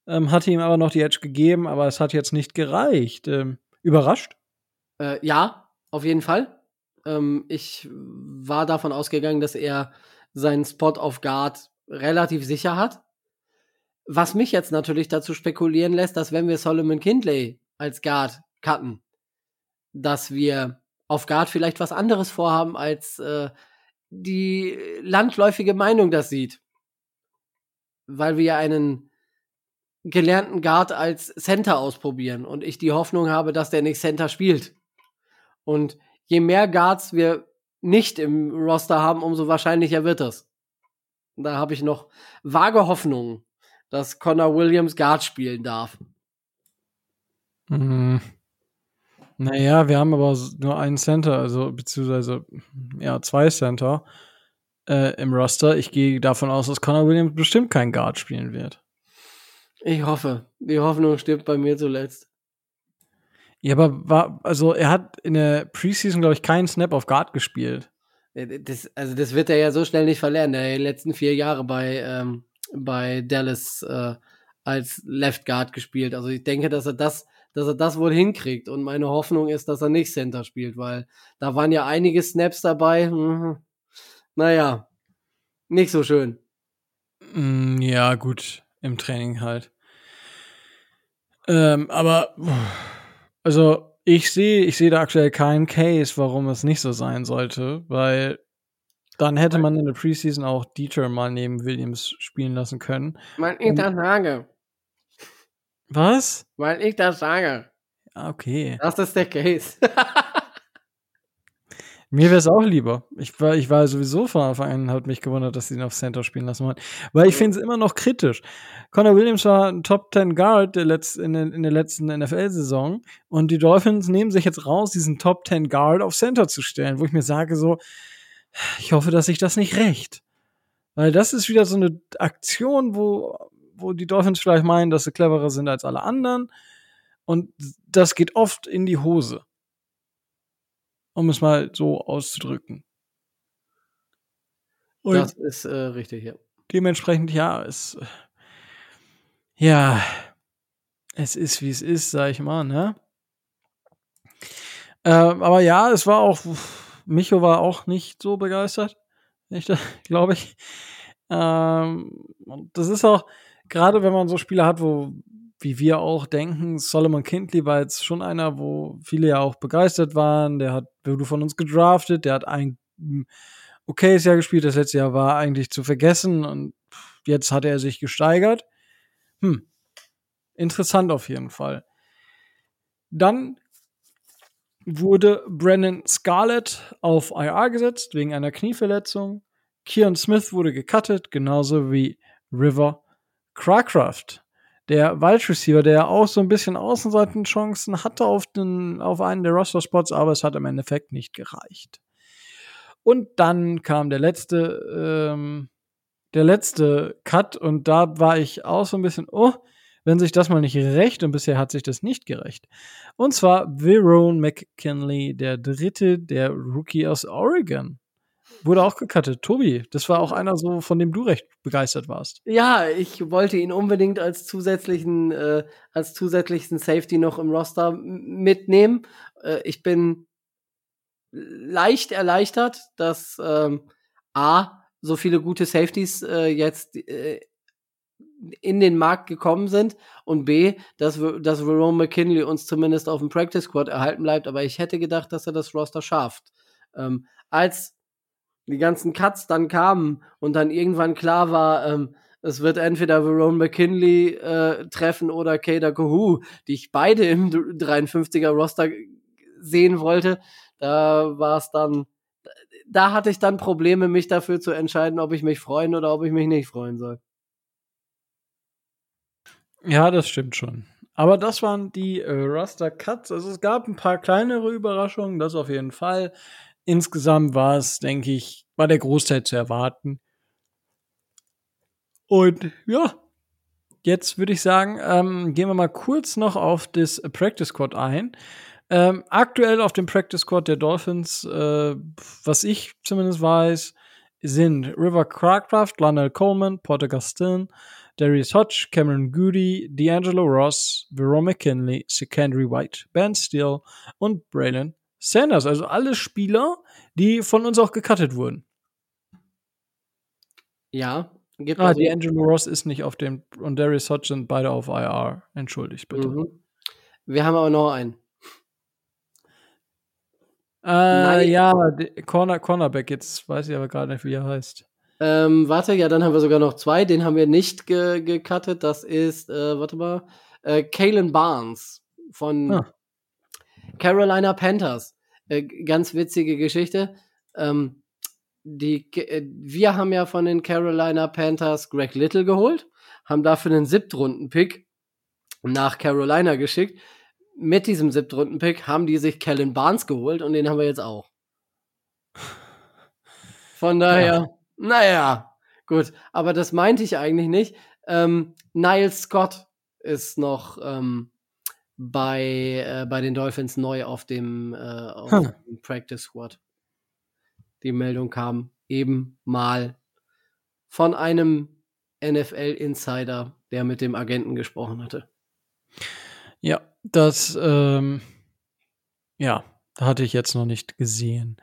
hatte ihm aber noch die Edge gegeben, aber es hat jetzt nicht gereicht. Überrascht? Ja, auf jeden Fall. Ich war davon ausgegangen, dass er seinen Spot auf Guard relativ sicher hat. Was mich jetzt natürlich dazu spekulieren lässt, dass wenn wir Solomon Kindley als Guard cutten, dass wir auf Guard vielleicht was anderes vorhaben, als die landläufige Meinung das sieht. Weil wir ja einen gelernten Guard als Center ausprobieren und ich die Hoffnung habe, dass der nicht Center spielt. Und je mehr Guards wir nicht im Roster haben, umso wahrscheinlicher wird das. Da habe ich noch vage Hoffnungen, dass Connor Williams Guard spielen darf. Mhm. Naja, wir haben aber nur einen Center, also beziehungsweise ja, zwei Center im Roster. Ich gehe davon aus, dass Connor Williams bestimmt kein Guard spielen wird. Ich hoffe. Die Hoffnung stirbt bei mir zuletzt. Ja, aber er hat in der Preseason, glaube ich, keinen Snap auf Guard gespielt. Das wird er ja so schnell nicht verlernen. Er hat die letzten 4 Jahre bei Dallas als Left Guard gespielt. Also ich denke, dass er das wohl hinkriegt. Und meine Hoffnung ist, dass er nicht Center spielt, weil da waren ja einige Snaps dabei. Naja, nicht so schön. Ja, gut, im Training halt. Aber, also ich sehe da aktuell keinen Case, warum es nicht so sein sollte, weil dann hätte man in der Preseason auch Dieter mal neben Williams spielen lassen können. Weil ich das sage. Okay. Das ist der Case. Mir wäre es auch lieber. Ich war sowieso von Anfang an, hat mich gewundert, dass sie ihn auf Center spielen lassen wollen. Weil ich finde es immer noch kritisch. Connor Williams war ein Top-10-Guard in der letzten NFL-Saison und die Dolphins nehmen sich jetzt raus, diesen Top-10-Guard auf Center zu stellen, wo ich mir sage so, ich hoffe, dass sich das nicht rächt. Weil das ist wieder so eine Aktion, wo die Dolphins vielleicht meinen, dass sie cleverer sind als alle anderen. Und das geht oft in die Hose. Um es mal so auszudrücken. Und das ist richtig, ja. Dementsprechend, ja, es ist, wie es ist, sag ich mal, ne? Aber ja, es war auch, Micho war auch nicht so begeistert, glaube ich. Und das ist auch, gerade wenn man so Spiele hat, wo, wie wir auch denken, Solomon Kindley war jetzt schon einer, wo viele ja auch begeistert waren, wurde von uns gedraftet, der hat ein okayes Jahr gespielt, das letzte Jahr war eigentlich zu vergessen und jetzt hat er sich gesteigert. Interessant auf jeden Fall. Dann wurde Brandon Scarlett auf IR gesetzt, wegen einer Knieverletzung. Keon Smith wurde gecuttet, genauso wie River Cracraft. Der Wide Receiver, der auch so ein bisschen Außenseitenchancen hatte auf einen der Roster-Spots, aber es hat im Endeffekt nicht gereicht. Und dann kam der letzte Cut und da war ich auch so ein bisschen, wenn sich das mal nicht rächt, und bisher hat sich das nicht gerächt. Und zwar Verone McKinley, der dritte, der Rookie aus Oregon. Wurde auch gecuttet. Tobi, das war auch einer so, von dem du recht begeistert warst. Ja, ich wollte ihn unbedingt als zusätzlichen Safety noch im Roster mitnehmen. Ich bin leicht erleichtert, dass so viele gute Safeties jetzt in den Markt gekommen sind und B, dass Verone McKinley uns zumindest auf dem Practice Squad erhalten bleibt. Aber ich hätte gedacht, dass er das Roster schafft. Als die ganzen Cuts dann kamen und dann irgendwann klar war, es wird entweder Verone McKinley treffen oder Kader Kohu, die ich beide im 53er-Roster sehen wollte, da hatte ich dann Probleme, mich dafür zu entscheiden, ob ich mich freuen oder ob ich mich nicht freuen soll. Ja, das stimmt schon. Aber das waren die Roster-Cuts. Also es gab ein paar kleinere Überraschungen, das auf jeden Fall. Insgesamt war es, denke ich, war der Großteil zu erwarten. Und ja, jetzt würde ich sagen, gehen wir mal kurz noch auf das Practice Squad ein. Aktuell auf dem Practice Squad der Dolphins, was ich zumindest weiß, sind River Cracraft, Lanell Coleman, Porter Gustin, Darius Hodge, Cameron Goode, D'Angelo Ross, Verone McKinley, Secondary White, Ben Steele und Braylon Sanders, also alle Spieler, die von uns auch gecuttet wurden. Ja. D'Angelo Ross ist nicht auf dem und Darius Hodge sind beide auf IR. Entschuldigt, bitte. Mhm. Wir haben aber noch einen. Cornerback, jetzt weiß ich aber gerade nicht, wie er heißt. Dann haben wir sogar noch zwei, den haben wir nicht gecuttet, das ist, Kalen Barnes von Carolina Panthers. Ganz witzige Geschichte. Wir haben ja von den Carolina Panthers Greg Little geholt, haben dafür einen Siebtrunden-Pick nach Carolina geschickt. Mit diesem Siebtrunden-Pick haben die sich Kellen Barnes geholt und den haben wir jetzt auch. Von daher, naja, gut. Aber das meinte ich eigentlich nicht. Niles Scott ist noch bei den Dolphins neu auf dem Practice Squad. Die Meldung kam eben mal von einem NFL-Insider, der mit dem Agenten gesprochen hatte. Ja, das hatte ich jetzt noch nicht gesehen.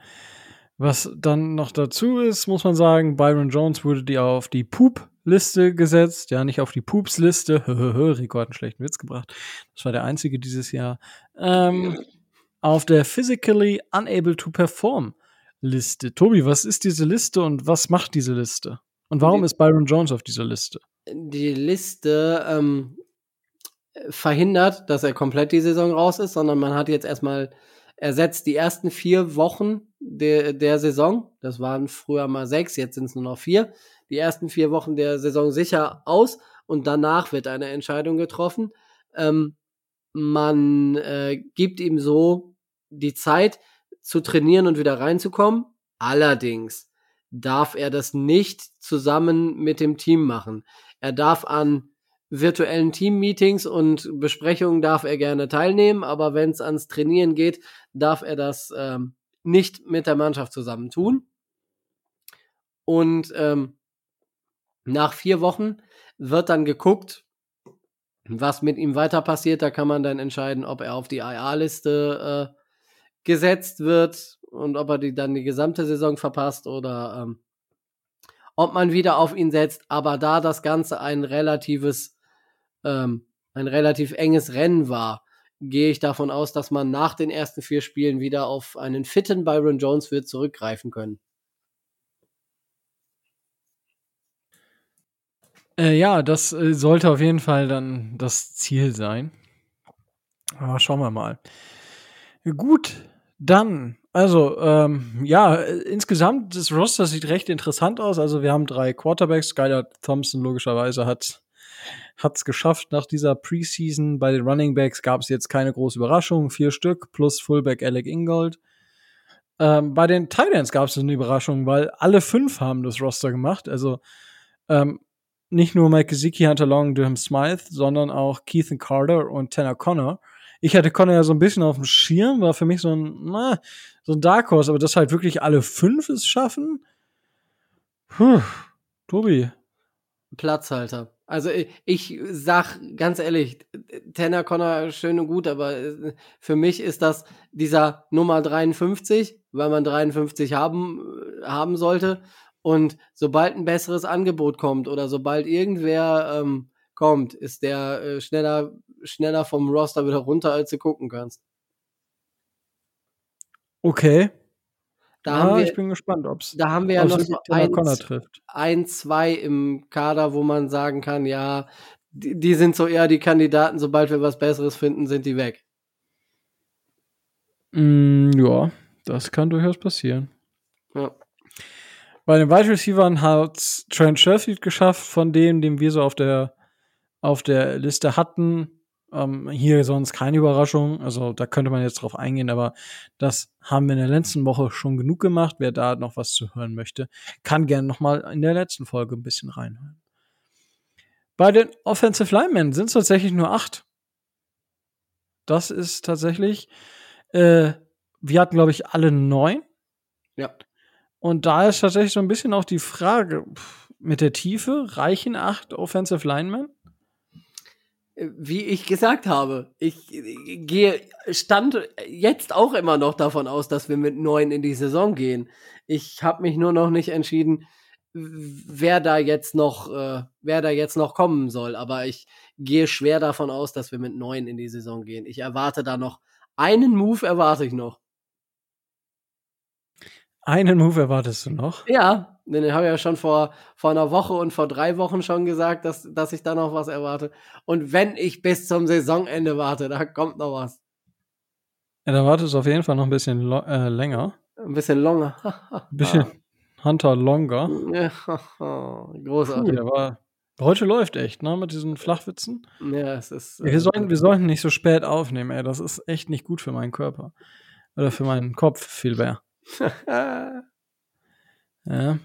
Was dann noch dazu ist, muss man sagen, Byron Jones wurde die auf die Poop-Liste gesetzt. Ja, nicht auf die Poops-Liste. Rico hat einen schlechten Witz gebracht. Das war der einzige dieses Jahr. Auf der Physically Unable to Perform Liste. Tobi, was ist diese Liste und was macht diese Liste? Und warum ist Byron Jones auf dieser Liste? Die Liste verhindert, dass er komplett die Saison raus ist, sondern man hat jetzt erstmal ersetzt die ersten 4 Wochen der Saison. Das waren früher mal 6, jetzt sind es nur noch 4. Die ersten 4 Wochen der Saison sicher aus und danach wird eine Entscheidung getroffen. Man gibt ihm so die Zeit, zu trainieren und wieder reinzukommen. Allerdings darf er das nicht zusammen mit dem Team machen. Er darf an virtuellen Team-Meetings und Besprechungen darf er gerne teilnehmen, aber wenn es ans Trainieren geht, darf er das nicht mit der Mannschaft zusammen tun. Und nach 4 Wochen wird dann geguckt, was mit ihm weiter passiert. Da kann man dann entscheiden, ob er auf die IA-Liste gesetzt wird und ob er dann die gesamte Saison verpasst oder ob man wieder auf ihn setzt. Aber da das Ganze ein relativ enges Rennen war, gehe ich davon aus, dass man nach den ersten 4 Spielen wieder auf einen fitten Byron Jones wird zurückgreifen können. Das sollte auf jeden Fall dann das Ziel sein. Aber schauen wir mal. Gut, dann, insgesamt das Roster sieht recht interessant aus. Also wir haben 3 Quarterbacks. Skylar Thompson logischerweise hat's geschafft nach dieser Preseason. Bei den Runningbacks gab es jetzt keine große Überraschung. 4 Stück plus Fullback Alec Ingold. Bei den Tight Ends gab es eine Überraschung, weil alle 5 haben das Roster gemacht. Also nicht nur Mike Gesicki, Hunter Long, Durham Smythe, sondern auch Keithan Carter und Tanner Connor. Ich hatte Connor ja so ein bisschen auf dem Schirm, war für mich so ein Dark Horse, aber dass halt wirklich alle 5 es schaffen? Puh, Tobi. Platzhalter. Also ich sag ganz ehrlich, Tanner Connor schön und gut, aber für mich ist das dieser Nummer 53, weil man 53 haben sollte. Und sobald ein besseres Angebot kommt oder sobald irgendwer kommt, ist der schneller vom Roster wieder runter, als du gucken kannst. Okay. Ich bin gespannt, da haben wir ja noch so 1, 2 im Kader, wo man sagen kann, ja, die sind so eher die Kandidaten, sobald wir was Besseres finden, sind die weg. Ja, das kann durchaus passieren. Ja. Bei den Wide Receivern hat Trent Sherfield geschafft, von dem, den wir so auf der Liste hatten. Hier sonst keine Überraschung. Also da könnte man jetzt drauf eingehen, aber das haben wir in der letzten Woche schon genug gemacht. Wer da noch was zu hören möchte, kann gerne nochmal in der letzten Folge ein bisschen reinhören. Bei den Offensive Linemen sind es tatsächlich nur 8. Das ist tatsächlich, wir hatten, glaube ich, alle 9. Ja. Und da ist tatsächlich so ein bisschen auch die Frage, mit der Tiefe, reichen 8 Offensive Linemen? Wie ich gesagt habe, ich gehe stand jetzt auch immer noch davon aus, dass wir mit 9 in die Saison gehen. Ich habe mich nur noch nicht entschieden, wer da jetzt noch kommen soll. Aber ich gehe schwer davon aus, dass wir mit 9 in die Saison gehen. Ich erwarte da noch einen Move, Einen Move erwartest du noch? Ja, den habe ich ja schon vor einer Woche und vor 3 Wochen schon gesagt, dass ich da noch was erwarte. Und wenn ich bis zum Saisonende warte, da kommt noch was. Ja, da wartest du auf jeden Fall noch ein bisschen länger. Ein bisschen longer. Ein bisschen Hunter longer. Großartig. Puh, der war... Heute läuft echt, ne, mit diesen Flachwitzen. Ja, es ist... Wir sollten nicht so spät aufnehmen, ey. Das ist echt nicht gut für meinen Körper. Oder für meinen Kopf, viel mehr. Ja.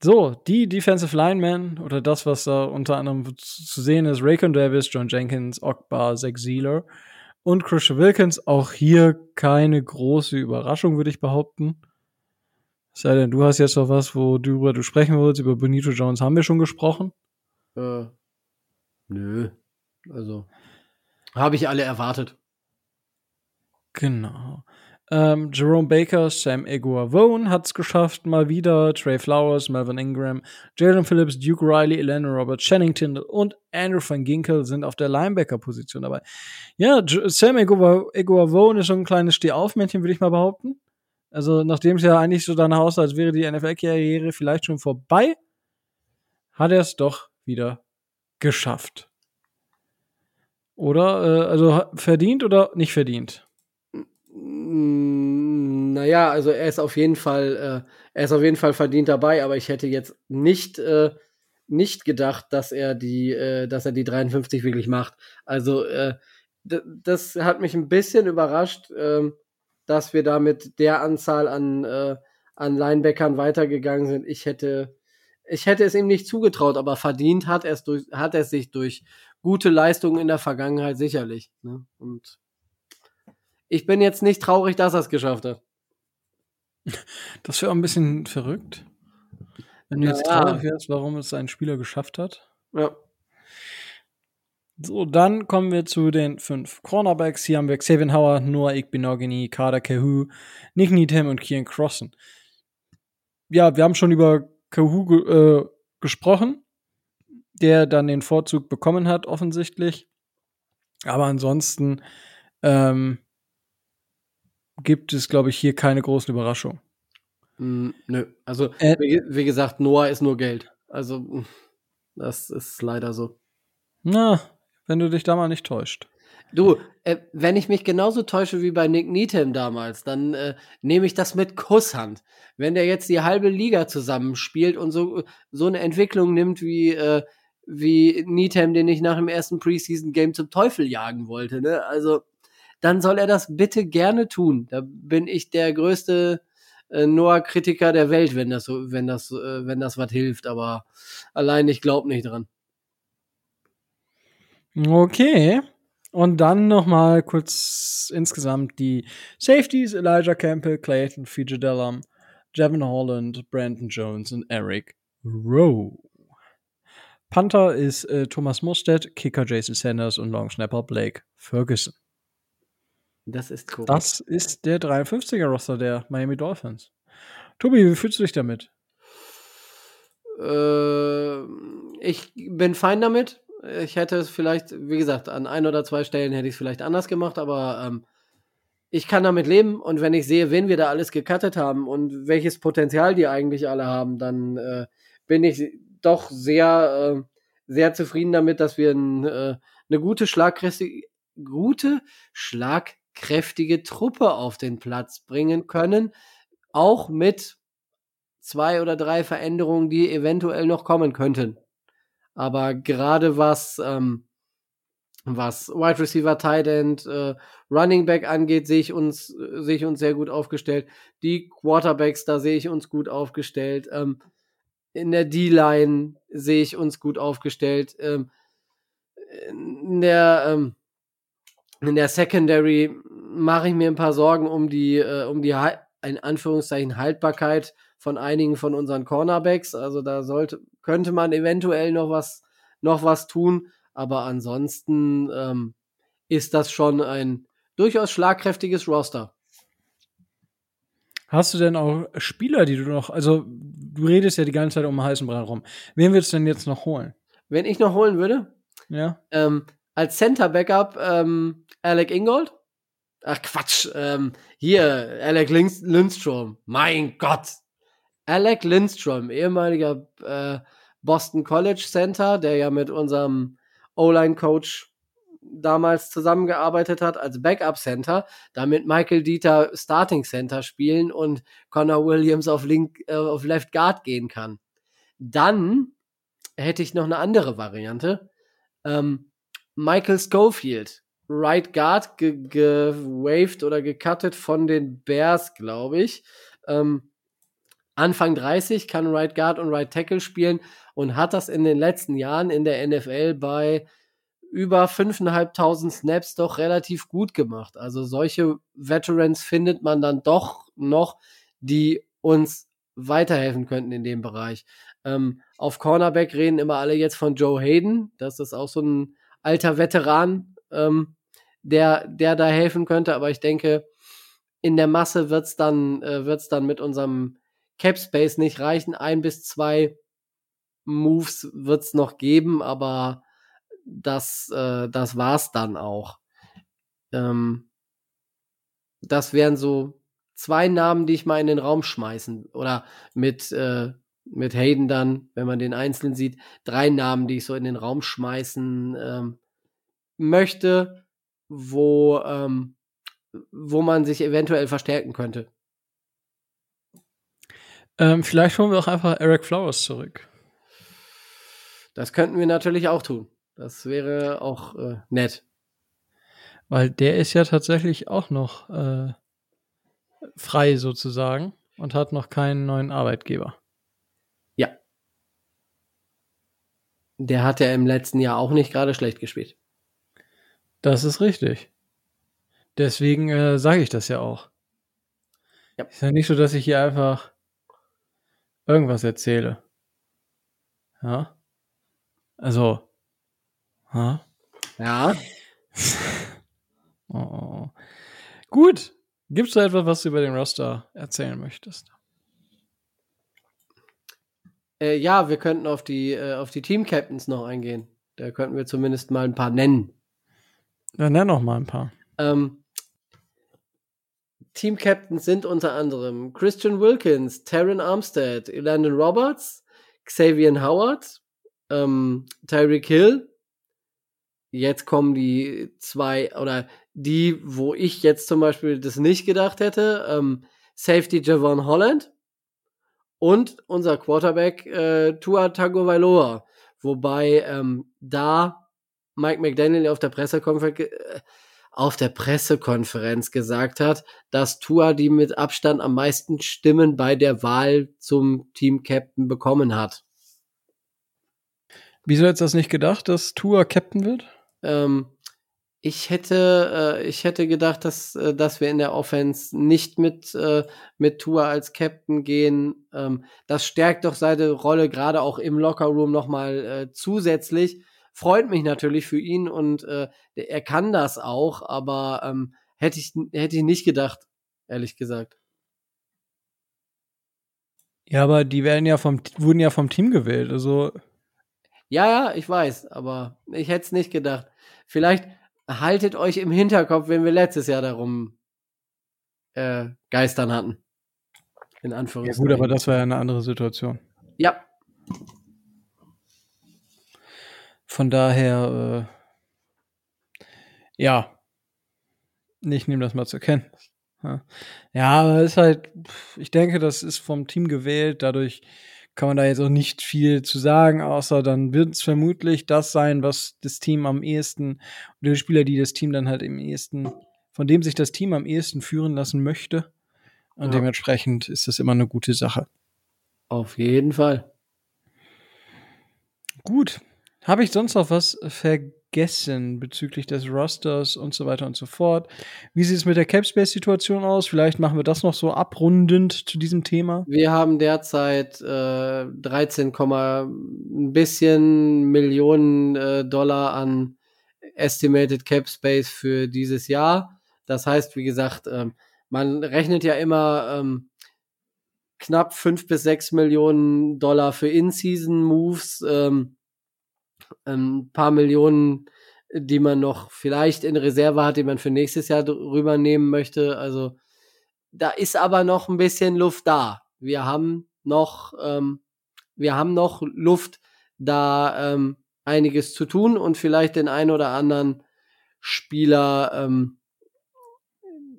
So, die Defensive Linemen, oder das, was da unter anderem zu sehen ist, Raycon Davis, John Jenkins, Ogba, Zach Zealer und Christian Wilkins. Auch hier keine große Überraschung, würde ich behaupten. Sei denn, du hast jetzt noch was, worüber du sprechen willst. Über Benito Jones haben wir schon gesprochen. Nö. Also, habe ich alle erwartet. Genau. Jerome Baker, Sam Eguavoen hat es geschafft, mal wieder. Trey Flowers, Melvin Ingram, Jalen Phillips, Duke Riley, Elena Roberts, Channing Tindall und Andrew van Ginkel sind auf der Linebacker-Position dabei. Ja, Sam Eguavoen ist schon ein kleines Stehaufmännchen, würde ich mal behaupten. Also, nachdem es ja eigentlich so danach aussah, als wäre die NFL-Karriere vielleicht schon vorbei, hat er es doch wieder geschafft. Oder? Also, verdient oder nicht verdient? Naja, also er ist auf jeden Fall verdient dabei, aber ich hätte jetzt nicht gedacht, dass er die 53 wirklich macht. Also, das hat mich ein bisschen überrascht, dass wir da mit der Anzahl an Linebackern weitergegangen sind. Ich hätte es ihm nicht zugetraut, aber verdient hat er es sich durch gute Leistungen in der Vergangenheit sicherlich. Ne? Und ich bin jetzt nicht traurig, dass er es geschafft hat. Das wäre auch ein bisschen verrückt. Wenn du jetzt traurig wärst, warum es ein Spieler geschafft hat. Ja. So, dann kommen wir zu den 5 Cornerbacks. Hier haben wir Xavien Howard, Noah Igbinoghene, Kader Kehu, Nick Needham und Kieran Crossen. Ja, wir haben schon über Kehu gesprochen, der dann den Vorzug bekommen hat, offensichtlich. Aber ansonsten gibt es, glaube ich, hier keine großen Überraschungen. Nö, also wie gesagt, Noah ist nur Geld. Also das ist leider so. Na, wenn du dich da mal nicht täuscht. Du, wenn ich mich genauso täusche wie bei Nick Needham damals, dann nehme ich das mit Kusshand. Wenn der jetzt die halbe Liga zusammenspielt und so eine Entwicklung nimmt wie Needham, den ich nach dem ersten Preseason-Game zum Teufel jagen wollte, ne? Also, dann soll er das bitte gerne tun. Da bin ich der größte Noah-Kritiker der Welt, wenn das was hilft. Aber allein ich glaube nicht dran. Okay, und dann nochmal kurz insgesamt die Safeties, Elijah Campbell, Clayton Feature-Dellam, Javon Holland, Brandon Jones und Eric Rowe. Panther ist Thomas Mostert, Kicker Jason Sanders und Longsnapper Blake Ferguson. Das ist cool. Das ist der 53er-Roster der Miami Dolphins. Tobi, wie fühlst du dich damit? Ich bin fein damit. Ich hätte es vielleicht, wie gesagt, an 1 oder 2 Stellen hätte ich es vielleicht anders gemacht, aber ich kann damit leben und wenn ich sehe, wen wir da alles gecuttet haben und welches Potenzial die eigentlich alle haben, dann bin ich doch sehr, sehr zufrieden damit, dass wir eine gute, schlagkräftige Truppe auf den Platz bringen können, auch mit 2 oder 3 Veränderungen, die eventuell noch kommen könnten. Aber gerade was Wide Receiver, Tight End, Running Back angeht, sehe ich uns sehr gut aufgestellt. Die Quarterbacks, da sehe ich uns gut aufgestellt. In der D-Line sehe ich uns gut aufgestellt. In der Secondary mache ich mir ein paar Sorgen um die in Anführungszeichen Haltbarkeit von einigen von unseren Cornerbacks. Also da könnte man eventuell noch was tun. Aber ansonsten ist das schon ein durchaus schlagkräftiges Roster. Hast du denn auch Spieler, die du noch... Also du redest ja die ganze Zeit um den heißen Brei rum. Wen würdest du denn jetzt noch holen? Wenn ich noch holen würde? Ja. Als Center-Backup Alec Ingold. Ach Quatsch, hier, Alec Lindstrom. Mein Gott! Alec Lindstrom, ehemaliger Boston College Center, der ja mit unserem O-Line-Coach damals zusammengearbeitet hat als Backup-Center, damit Michael Dieter Starting-Center spielen und Connor Williams auf Left Guard gehen kann. Dann hätte ich noch eine andere Variante. Michael Schofield, Right Guard, gewaved oder gecuttet von den Bears, glaube ich. Anfang 30, kann Right Guard und Right Tackle spielen und hat das in den letzten Jahren in der NFL bei über 5.500 Snaps doch relativ gut gemacht. Also solche Veterans findet man dann doch noch, die uns weiterhelfen könnten in dem Bereich. Auf Cornerback reden immer alle jetzt von Joe Hayden. Das ist auch so ein alter Veteran, der da helfen könnte. Aber ich denke, in der Masse wird's dann mit unserem Cap Space nicht reichen. 1 bis 2 Moves wird's noch geben, aber das war's dann auch. Das wären so 2 Namen, die ich mal in den Raum schmeißen, oder mit Hayden dann, wenn man den einzeln sieht, 3 Namen, die ich so in den Raum schmeißen möchte, wo man sich eventuell verstärken könnte. Vielleicht holen wir auch einfach Eric Flowers zurück. Das könnten wir natürlich auch tun. Das wäre auch nett. Weil der ist ja tatsächlich auch noch frei sozusagen und hat noch keinen neuen Arbeitgeber. Ja. Der hat ja im letzten Jahr auch nicht gerade schlecht gespielt. Das ist richtig. Deswegen sage ich das ja auch. Ja. Ist ja nicht so, dass ich hier einfach irgendwas erzähle. Ja? Also. Ha? Ja. Oh. Gut. Gibt es da etwas, was du über den Roster erzählen möchtest? Ja, wir könnten auf die Team-Captains noch eingehen. Da könnten wir zumindest mal ein paar nennen. Dann nenn noch mal ein paar. Team-Captains sind unter anderem Christian Wilkins, Terron Armstead, Landon Roberts, Xavier Howard, Tyreek Hill. Jetzt kommen die 2, oder die, wo ich jetzt zum Beispiel das nicht gedacht hätte, Safety Javon Holland und unser Quarterback Tua Tagovailoa, wobei da Mike McDaniel auf der Pressekonferenz gesagt hat, dass Tua die mit Abstand am meisten Stimmen bei der Wahl zum Team-Captain bekommen hat. Wieso hättest du das nicht gedacht, dass Tua Captain wird? Ich hätte gedacht, dass wir in der Offense nicht mit Tua als Captain gehen. Das stärkt doch seine Rolle gerade auch im Lockerroom nochmal zusätzlich. Freut mich natürlich für ihn und er kann das auch, aber hätte ich nicht gedacht, ehrlich gesagt. Ja, aber die wurden ja vom Team gewählt, also. Ja, ich weiß, aber ich hätte es nicht gedacht. Vielleicht haltet euch im Hinterkopf, wen wir letztes Jahr darum geistern hatten. In Anführungszeichen. Ja gut, aber das war ja eine andere Situation. Ja. Von daher, ja, ich nehme das mal zur Kenntnis. Ja, aber es ist halt, ich denke, das ist vom Team gewählt, dadurch kann man da jetzt auch nicht viel zu sagen, außer dann wird es vermutlich das sein, was das Team am ehesten, oder die Spieler, die das Team dann halt im ehesten, von dem sich das Team am ehesten führen lassen möchte. Und dementsprechend ist das immer eine gute Sache. Auf jeden Fall. Gut. Habe ich sonst noch was vergessen bezüglich des Rosters und so weiter und so fort? Wie sieht es mit der Capspace-Situation aus? Vielleicht machen wir das noch so abrundend zu diesem Thema. Wir haben derzeit 13, ein bisschen Millionen Dollar an Estimated Capspace für dieses Jahr. Das heißt, wie gesagt, man rechnet ja immer knapp 5 bis 6 Millionen Dollar für In-Season-Moves, ein paar Millionen, die man noch vielleicht in Reserve hat, die man für nächstes Jahr rübernehmen möchte. Also da ist aber noch ein bisschen Luft da. Wir haben noch Luft, da einiges zu tun und vielleicht den einen oder anderen Spieler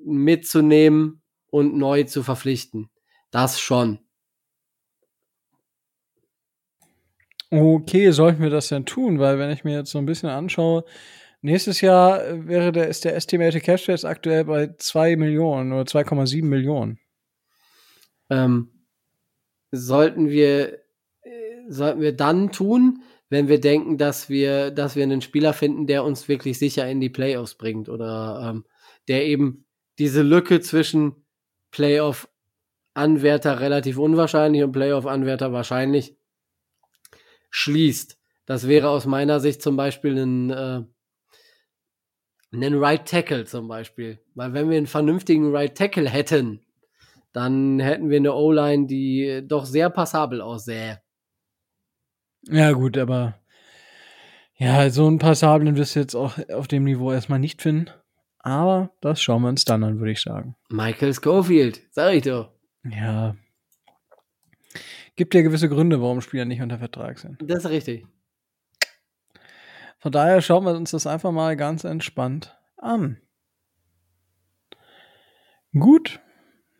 mitzunehmen und neu zu verpflichten. Das schon. Okay, sollten wir das denn tun? Weil wenn ich mir jetzt so ein bisschen anschaue, nächstes Jahr ist der Estimated Cap Space aktuell bei 2 Millionen oder 2,7 Millionen. Sollten wir dann tun, wenn wir denken, dass wir einen Spieler finden, der uns wirklich sicher in die Playoffs bringt oder der eben diese Lücke zwischen Playoff-Anwärter relativ unwahrscheinlich und Playoff-Anwärter wahrscheinlich schließt. Das wäre aus meiner Sicht zum Beispiel einen Right Tackle zum Beispiel. Weil wenn wir einen vernünftigen Right Tackle hätten, dann hätten wir eine O-Line, die doch sehr passabel aussähe. Ja gut, aber ja, so einen passablen wirst du jetzt auch auf dem Niveau erstmal nicht finden. Aber das schauen wir uns dann an, würde ich sagen. Michael Schofield, sag ich doch. Ja. Gibt ja gewisse Gründe, warum Spieler nicht unter Vertrag sind. Das ist richtig. Von daher schauen wir uns das einfach mal ganz entspannt an. Gut.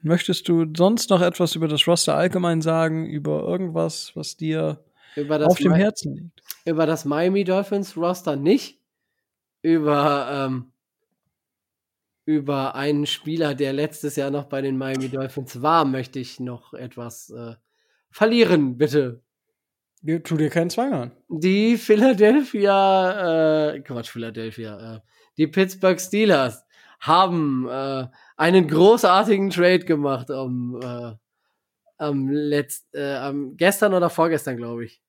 Möchtest du sonst noch etwas über das Roster allgemein sagen? Über irgendwas, was dir auf dem Herzen liegt? Über das Miami Dolphins Roster nicht. Über einen Spieler, der letztes Jahr noch bei den Miami Dolphins war, möchte ich noch etwas verlieren, bitte. Tu dir keinen Zwang an. Die die Pittsburgh Steelers haben einen großartigen Trade gemacht gestern oder vorgestern, glaube ich.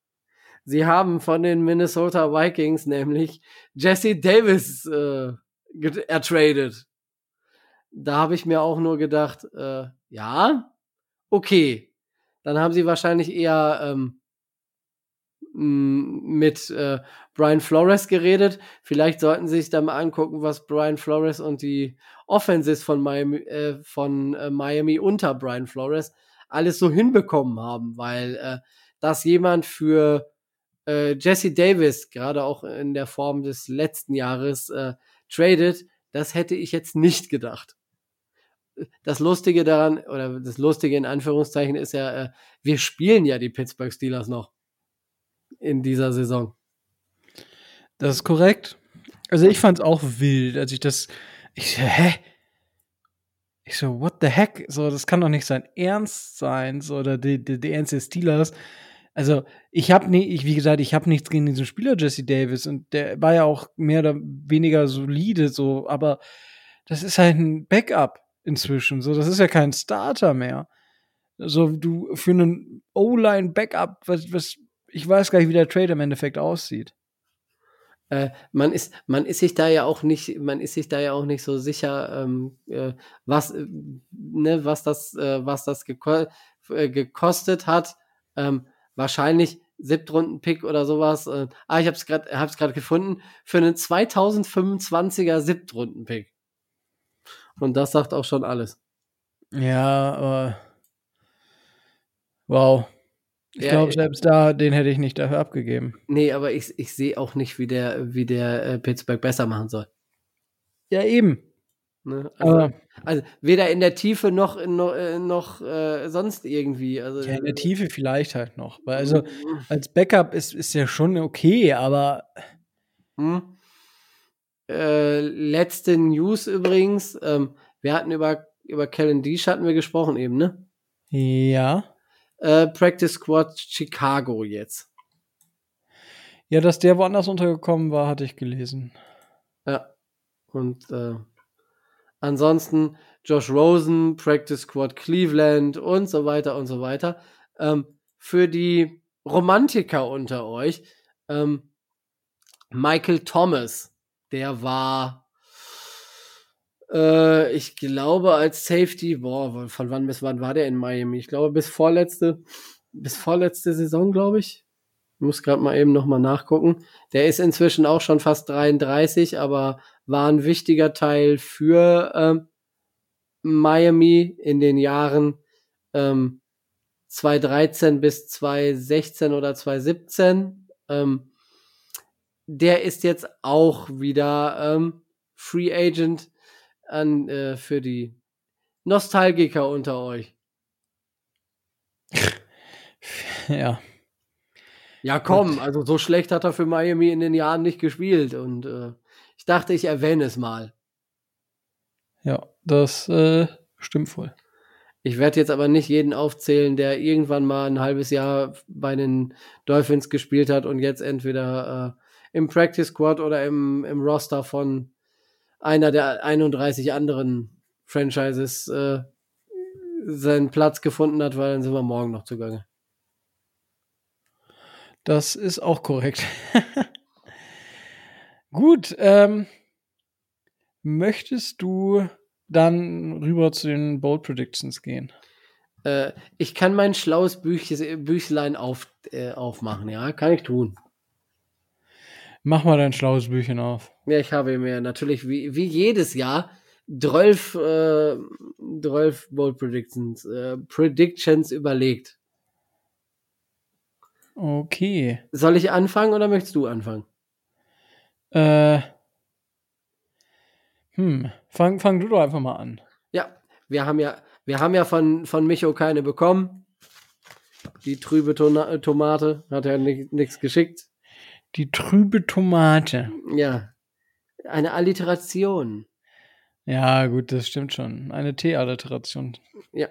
Sie haben von den Minnesota Vikings nämlich Jesse Davis ertradet. Da habe ich mir auch nur gedacht, ja, okay. Dann haben sie wahrscheinlich eher mit Brian Flores geredet. Vielleicht sollten sie sich dann mal angucken, was Brian Flores und die Offenses von Miami unter Brian Flores alles so hinbekommen haben, weil dass jemand für Jesse Davis, gerade auch in der Form des letzten Jahres, tradet, das hätte ich jetzt nicht gedacht. Das Lustige daran, oder das Lustige in Anführungszeichen, ist ja, wir spielen ja die Pittsburgh Steelers noch in dieser Saison. Das ist korrekt. Also ich fand es auch wild, als ich so, what the heck? So, das kann doch nicht sein Ernst sein, so, oder die Ernst der Steelers. Also, ich habe nichts gegen diesen Spieler Jesse Davis, und der war ja auch mehr oder weniger solide, so, aber das ist halt ein Backup inzwischen, so, das ist ja kein Starter mehr. So, du für einen O-Line-Backup, was ich weiß gar nicht, wie der Trade im Endeffekt aussieht. Man ist sich da ja auch nicht so sicher, was das gekostet hat. Wahrscheinlich Siebtrunden-Pick oder sowas. Ich hab's gerade gefunden. Für einen 2025er Siebtrunden-Pick. Und das sagt auch schon alles. Ja, aber wow. Ich glaube, selbst da, den hätte ich nicht dafür abgegeben. Nee, aber ich sehe auch nicht, wie der Pittsburgh besser machen soll. Ja, eben. Ne? Also weder in der Tiefe noch sonst irgendwie. Also, ja, in der Tiefe vielleicht halt noch. Weil also als Backup ist ja schon okay, aber letzte News übrigens, wir hatten über Kellen Desch hatten wir gesprochen eben, ne? Ja. Practice Squad Chicago jetzt. Ja, dass der woanders untergekommen war, hatte ich gelesen. Ja. Und ansonsten Josh Rosen, Practice Squad Cleveland und so weiter und so weiter. Für die Romantiker unter euch, Michael Thomas, der war ich glaube, als Safety, von wann bis wann war der in Miami? Ich glaube, bis vorletzte Saison, glaube ich. Ich muss gerade mal eben nochmal nachgucken. Der ist inzwischen auch schon fast 33, aber war ein wichtiger Teil für Miami in den Jahren 2013 bis 2016 oder 2017. Der ist jetzt auch wieder Free Agent an für die Nostalgiker unter euch. Ja. Ja, komm, gut. Also so schlecht hat er für Miami in den Jahren nicht gespielt und ich dachte, ich erwähne es mal. Ja, das stimmt voll. Ich werde jetzt aber nicht jeden aufzählen, der irgendwann mal ein halbes Jahr bei den Dolphins gespielt hat und jetzt entweder im Practice Squad oder im Roster von einer der 31 anderen Franchises seinen Platz gefunden hat, weil dann sind wir morgen noch zugange. Das ist auch korrekt. Gut, möchtest du dann rüber zu den Bold Predictions gehen? Ich kann mein schlaues Büchlein aufmachen, ja, kann ich tun. Mach mal dein schlaues Büchlein auf. Ja, ich habe mir natürlich wie jedes Jahr 12 Bold Predictions überlegt. Okay. Soll ich anfangen oder möchtest du anfangen? Fang du doch einfach mal an. Ja, wir haben ja von Micho keine bekommen. Die trübe Tomate hat ja nichts geschickt. Die trübe Tomate. Ja, eine Alliteration. Ja, gut, das stimmt schon. Eine T-Alliteration. Ja,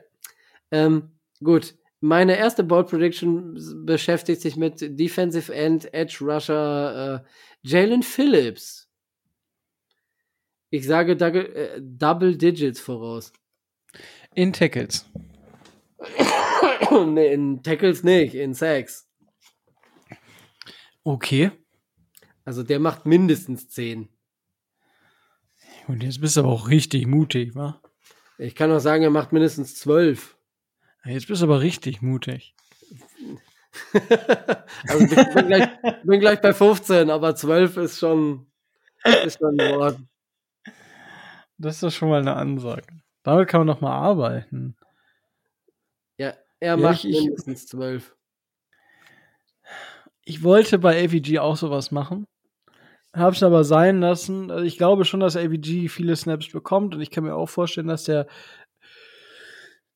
gut. Meine erste Bold Prediction beschäftigt sich mit Defensive End, Edge Rusher, Jalen Phillips. Ich sage Double Digits voraus. In Tackles. Nee, in Tackles nicht, in Sacks. Okay. Also der macht mindestens 10. Und jetzt bist du aber auch richtig mutig, wa? Ich kann auch sagen, er macht mindestens 12. Jetzt bist du aber richtig mutig. Also ich bin gleich bei 15, aber 12 ist schon Wort. Das ist doch schon mal eine Ansage. Damit kann man noch mal arbeiten. Ja, er macht mindestens 12. Ich wollte bei AVG auch sowas machen. Hab's aber sein lassen. Also ich glaube schon, dass AVG viele Snaps bekommt und ich kann mir auch vorstellen, dass der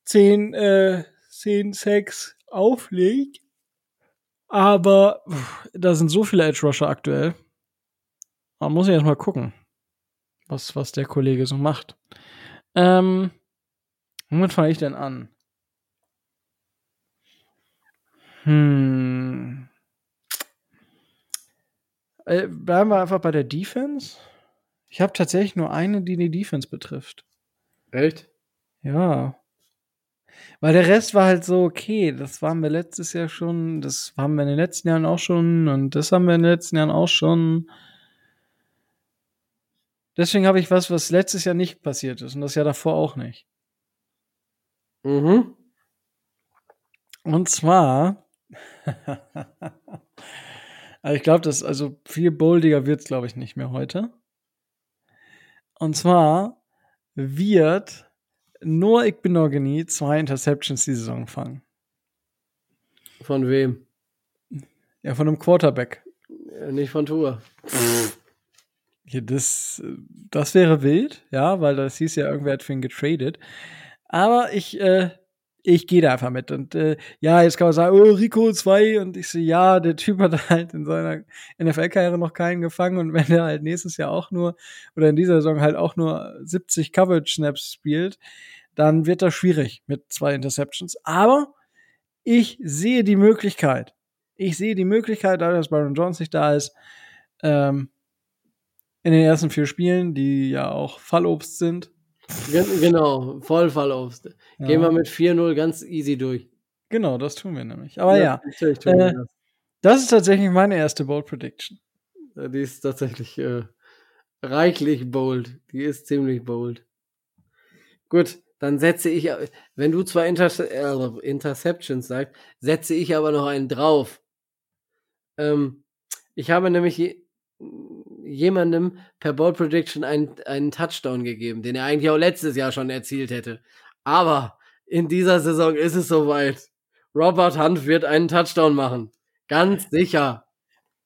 10 Sacks auflegt. Aber da sind so viele Edge-Rusher aktuell. Man muss ja erstmal gucken, was der Kollege so macht. Womit fange ich denn an? Bleiben wir einfach bei der Defense. Ich habe tatsächlich nur eine, die Defense betrifft. Echt? Ja. Weil der Rest war halt so, okay, das waren wir letztes Jahr schon, das haben wir in den letzten Jahren auch schon und das haben wir in den letzten Jahren auch schon. Deswegen habe ich was letztes Jahr nicht passiert ist und das Jahr davor auch nicht. Mhm. Und zwar, also ich glaube, viel boldiger wird es, glaube ich, nicht mehr heute. Und zwar wird Noah Igbenogany 2 Interceptions die Saison fangen. Von wem? Ja, von einem Quarterback. Nicht von Tua. Ja, das wäre wild, ja, weil das hieß ja, irgendwer hat für ihn getradet. Aber ich gehe da einfach mit. Und ja, jetzt kann man sagen, oh, Rico 2. Und ich so, ja, der Typ hat halt in seiner NFL-Karriere noch keinen gefangen. Und wenn er halt nächstes Jahr auch nur, oder in dieser Saison halt auch nur 70 Coverage-Snaps spielt, dann wird das schwierig mit 2 Interceptions. Aber ich sehe die Möglichkeit. Dadurch, dass Byron Jones nicht da ist, in den ersten 4 Spielen, die ja auch Fallobst sind. Genau, voll Fallobst. Ja. Gehen wir mit 4-0 ganz easy durch. Genau, das tun wir nämlich. Aber das ist tatsächlich meine erste Bold Prediction. Die ist tatsächlich reichlich bold. Die ist ziemlich bold. Gut, dann setze ich, wenn du 2 Interceptions sagst, setze ich aber noch einen drauf. Ich habe nämlich jemandem per Bold Prediction einen Touchdown gegeben, den er eigentlich auch letztes Jahr schon erzielt hätte. Aber in dieser Saison ist es soweit. Robert Hunt wird einen Touchdown machen. Ganz sicher.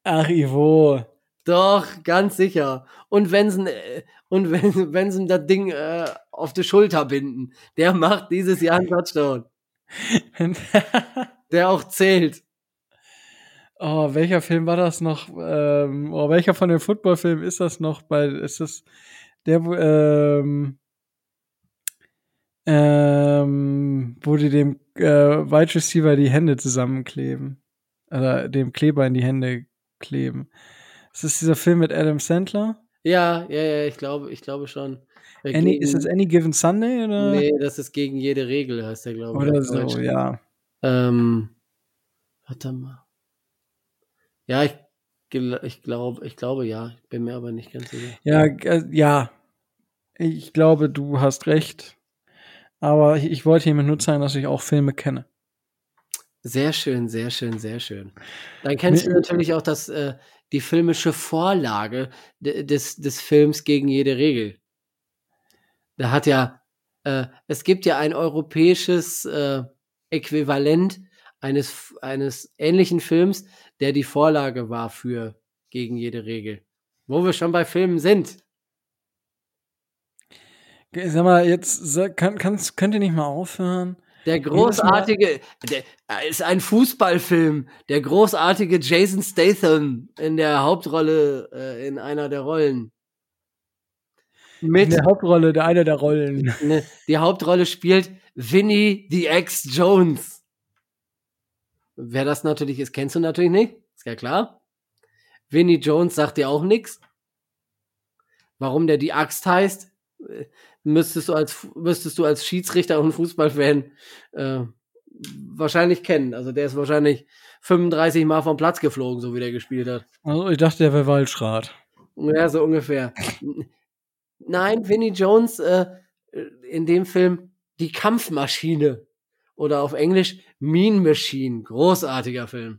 Ach, Ivo. Doch, ganz sicher. Und wenn sie das Ding auf die Schulter binden, der macht dieses Jahr einen Touchdown. Der auch zählt. Oh, welcher Film war das noch? Welcher von den Footballfilmen ist das noch? Ist das der, wo die dem Wide Receiver die Hände zusammenkleben? Oder dem Kleber in die Hände kleben. Ist das dieser Film mit Adam Sandler? Ja, ich glaube schon. Ist das Any Given Sunday? Oder? Nee, das ist gegen jede Regel, heißt der, glaube ich. Oder so, ja. Warte mal. Ja, ich glaube, ja. Ich bin mir aber nicht ganz sicher. Ja. Ich glaube, du hast recht. Aber ich wollte hiermit nur zeigen, dass ich auch Filme kenne. Sehr schön, sehr schön, sehr schön. Dann kennst du natürlich auch die filmische Vorlage des Films gegen jede Regel. Da hat ja, es gibt ja ein europäisches Äquivalent eines ähnlichen Films, der die Vorlage war für gegen jede Regel. Wo wir schon bei Filmen sind. Sag mal, jetzt könnt ihr nicht mal aufhören? Der großartige, der ist ein Fußballfilm, der großartige Jason Statham in der Hauptrolle, in einer der Rollen. Die Hauptrolle spielt Vinny the Ex Jones. Wer das natürlich ist, kennst du natürlich nicht, ist ja klar. Vinny Jones sagt dir auch nichts. Warum der die Axt heißt, müsstest du als Schiedsrichter und Fußballfan wahrscheinlich kennen. Also der ist wahrscheinlich 35 Mal vom Platz geflogen, so wie der gespielt hat. Also ich dachte, der wäre Waldschrat. Ja, so ungefähr. Nein, Vinny Jones in dem Film die Kampfmaschine oder auf Englisch Mean Machine. Großartiger Film.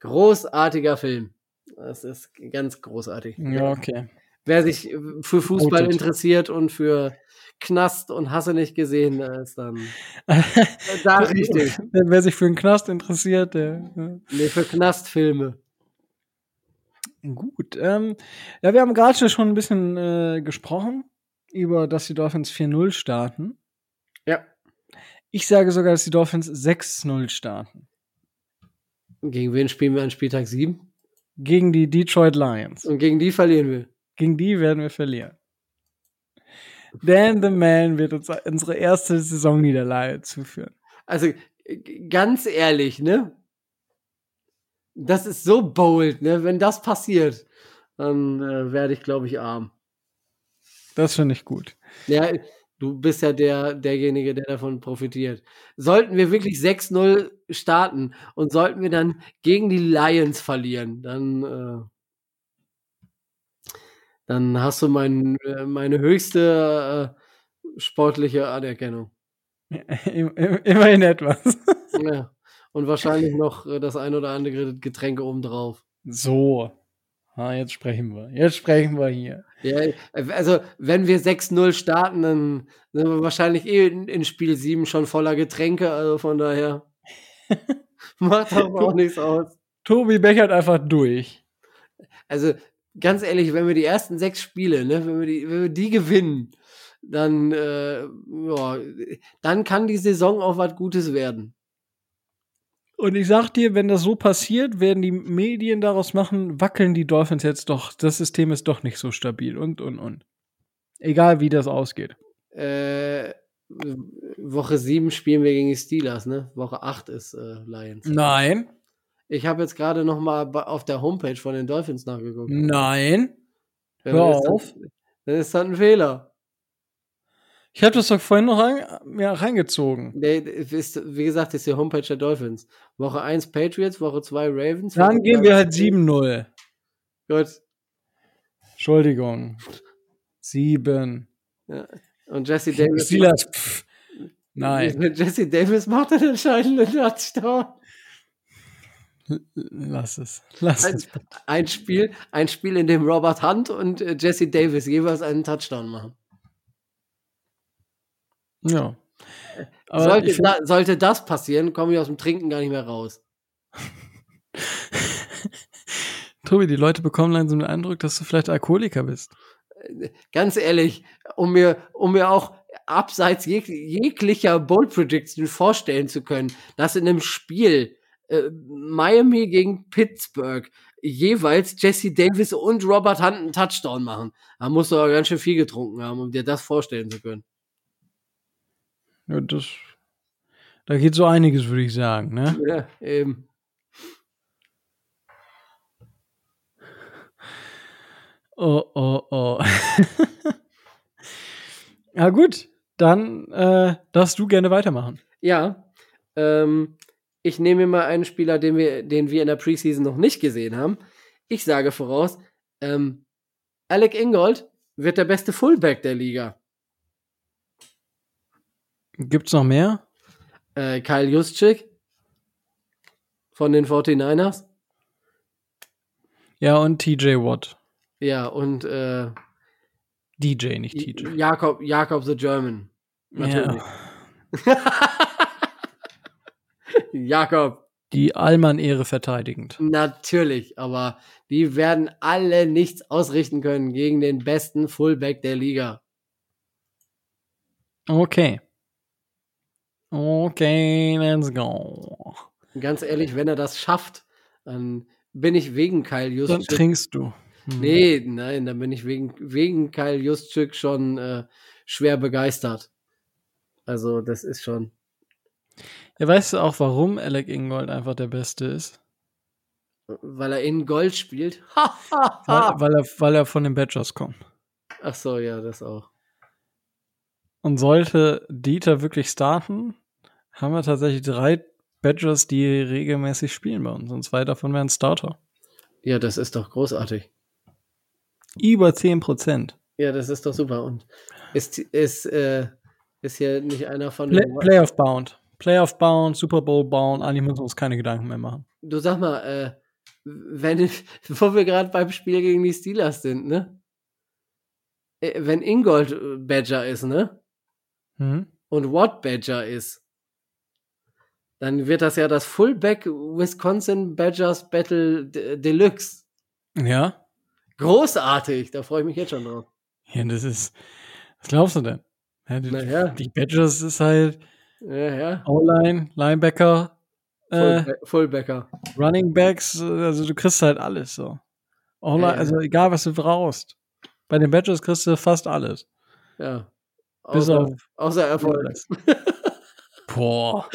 Das ist ganz großartig. Ja, okay. Wer sich für Fußball interessiert und für Knast und Hasse nicht gesehen, ist dann da richtig. Wer sich für den Knast interessiert, für Knastfilme. Gut. Wir haben gerade schon ein bisschen gesprochen, über dass die Dolphins 4-0 starten. Ja. Ich sage sogar, dass die Dolphins 6-0 starten. Gegen wen spielen wir an Spieltag 7? Gegen die Detroit Lions. Und gegen die verlieren wir. Gegen die werden wir verlieren. Dan the Man wird uns unsere erste Saisonniederlage zuführen. Also, ganz ehrlich, ne? Das ist so bold, ne? Wenn das passiert, dann werde ich, glaube ich, arm. Das finde ich gut. Ja, du bist ja derjenige, der davon profitiert. Sollten wir wirklich 6-0 starten und sollten wir dann gegen die Lions verlieren, dann... Dann hast du meine höchste sportliche Anerkennung. Ja, immerhin etwas. Ja. Und wahrscheinlich noch das ein oder andere Getränk obendrauf. So. Jetzt sprechen wir. Hier. Ja, also, wenn wir 6-0 starten, dann sind wir wahrscheinlich in Spiel 7 schon voller Getränke. Also von daher macht auch nichts aus. Tobi bechert einfach durch. Also, ganz ehrlich, wenn wir die ersten 6 Spiele, ne, wenn wir die gewinnen, dann, dann kann die Saison auch was Gutes werden. Und ich sag dir, wenn das so passiert, werden die Medien daraus machen, wackeln die Dolphins jetzt doch, das System ist doch nicht so stabil und. Egal, wie das ausgeht. Woche 7 spielen wir gegen die Steelers, ne? Woche 8 ist Lions. Nein. Ich habe jetzt gerade noch mal auf der Homepage von den Dolphins nachgeguckt. Nein. Hör auf. Dann ist das ein Fehler. Ich habe das doch vorhin noch reingezogen. Nee, wie gesagt, ist die Homepage der Dolphins. Woche 1 Patriots, Woche 2 Ravens. Dann gehen wir halt 7-0. Gut. Entschuldigung. 7. Ja. Und Jesse Davis. Silas, nein. Jesse Davis macht den entscheidenden Touchdown. Lass es. Ein Spiel, in dem Robert Hunt und Jesse Davis jeweils einen Touchdown machen. Ja. Aber sollte das passieren, komme ich aus dem Trinken gar nicht mehr raus. Tobi, die Leute bekommen langsam den Eindruck, dass du vielleicht Alkoholiker bist. Ganz ehrlich, um mir auch abseits jeglicher Bold Prediction vorstellen zu können, dass in einem Spiel Miami gegen Pittsburgh jeweils Jesse Davis und Robert Hunt einen Touchdown machen. Da musst du aber ganz schön viel getrunken haben, um dir das vorstellen zu können. Ja, da geht so einiges, würde ich sagen, ne? Ja, eben. Oh. Ja gut, dann darfst du gerne weitermachen. Ja, ich nehme mir mal einen Spieler, den wir in der Preseason noch nicht gesehen haben. Ich sage voraus, Alec Ingold wird der beste Fullback der Liga. Gibt's noch mehr? Kyle Juszczyk von den 49ers. Ja, und TJ Watt. Ja, und DJ, nicht TJ. Jakob the German. Natürlich. Ja. Jakob. Die Allmann-Ehre verteidigend. Natürlich, aber die werden alle nichts ausrichten können gegen den besten Fullback der Liga. Okay, let's go. Ganz ehrlich, wenn er das schafft, dann bin ich wegen Kyle Juszczyk. Dann trinkst du. Nee, nein, dann bin ich wegen Kyle Juszczyk schon schwer begeistert. Also, das ist schon. Ja, weißt du auch, warum Alec Ingold einfach der Beste ist? Weil er Ingold spielt? weil er von den Badgers kommt. Ach so, ja, das auch. Und sollte Dieter wirklich starten, haben wir tatsächlich 3 Badgers, die regelmäßig spielen bei uns. Und 2 davon wären Starter. Ja, das ist doch großartig. Über 10%. Ja, das ist doch super. Und ist hier nicht einer von den Playoff-bound. Playoff-bound, Super Bowl-bound. Eigentlich müssen wir uns keine Gedanken mehr machen. Du sag mal, bevor wir gerade beim Spiel gegen die Steelers sind, ne? Wenn Ingold Badger ist, ne? Und Watt Badger ist, dann wird das ja das Fullback Wisconsin Badgers Battle Deluxe. Ja. Großartig, da freue ich mich jetzt schon drauf. Ja, was glaubst du denn? Ja, die Badgers ist halt O-Line, Linebacker, Fullbacker, Running Backs, also du kriegst halt alles so. O-Line, also egal, was du brauchst. Bei den Badgers kriegst du fast alles. Ja. Außer Erfolg. Boah.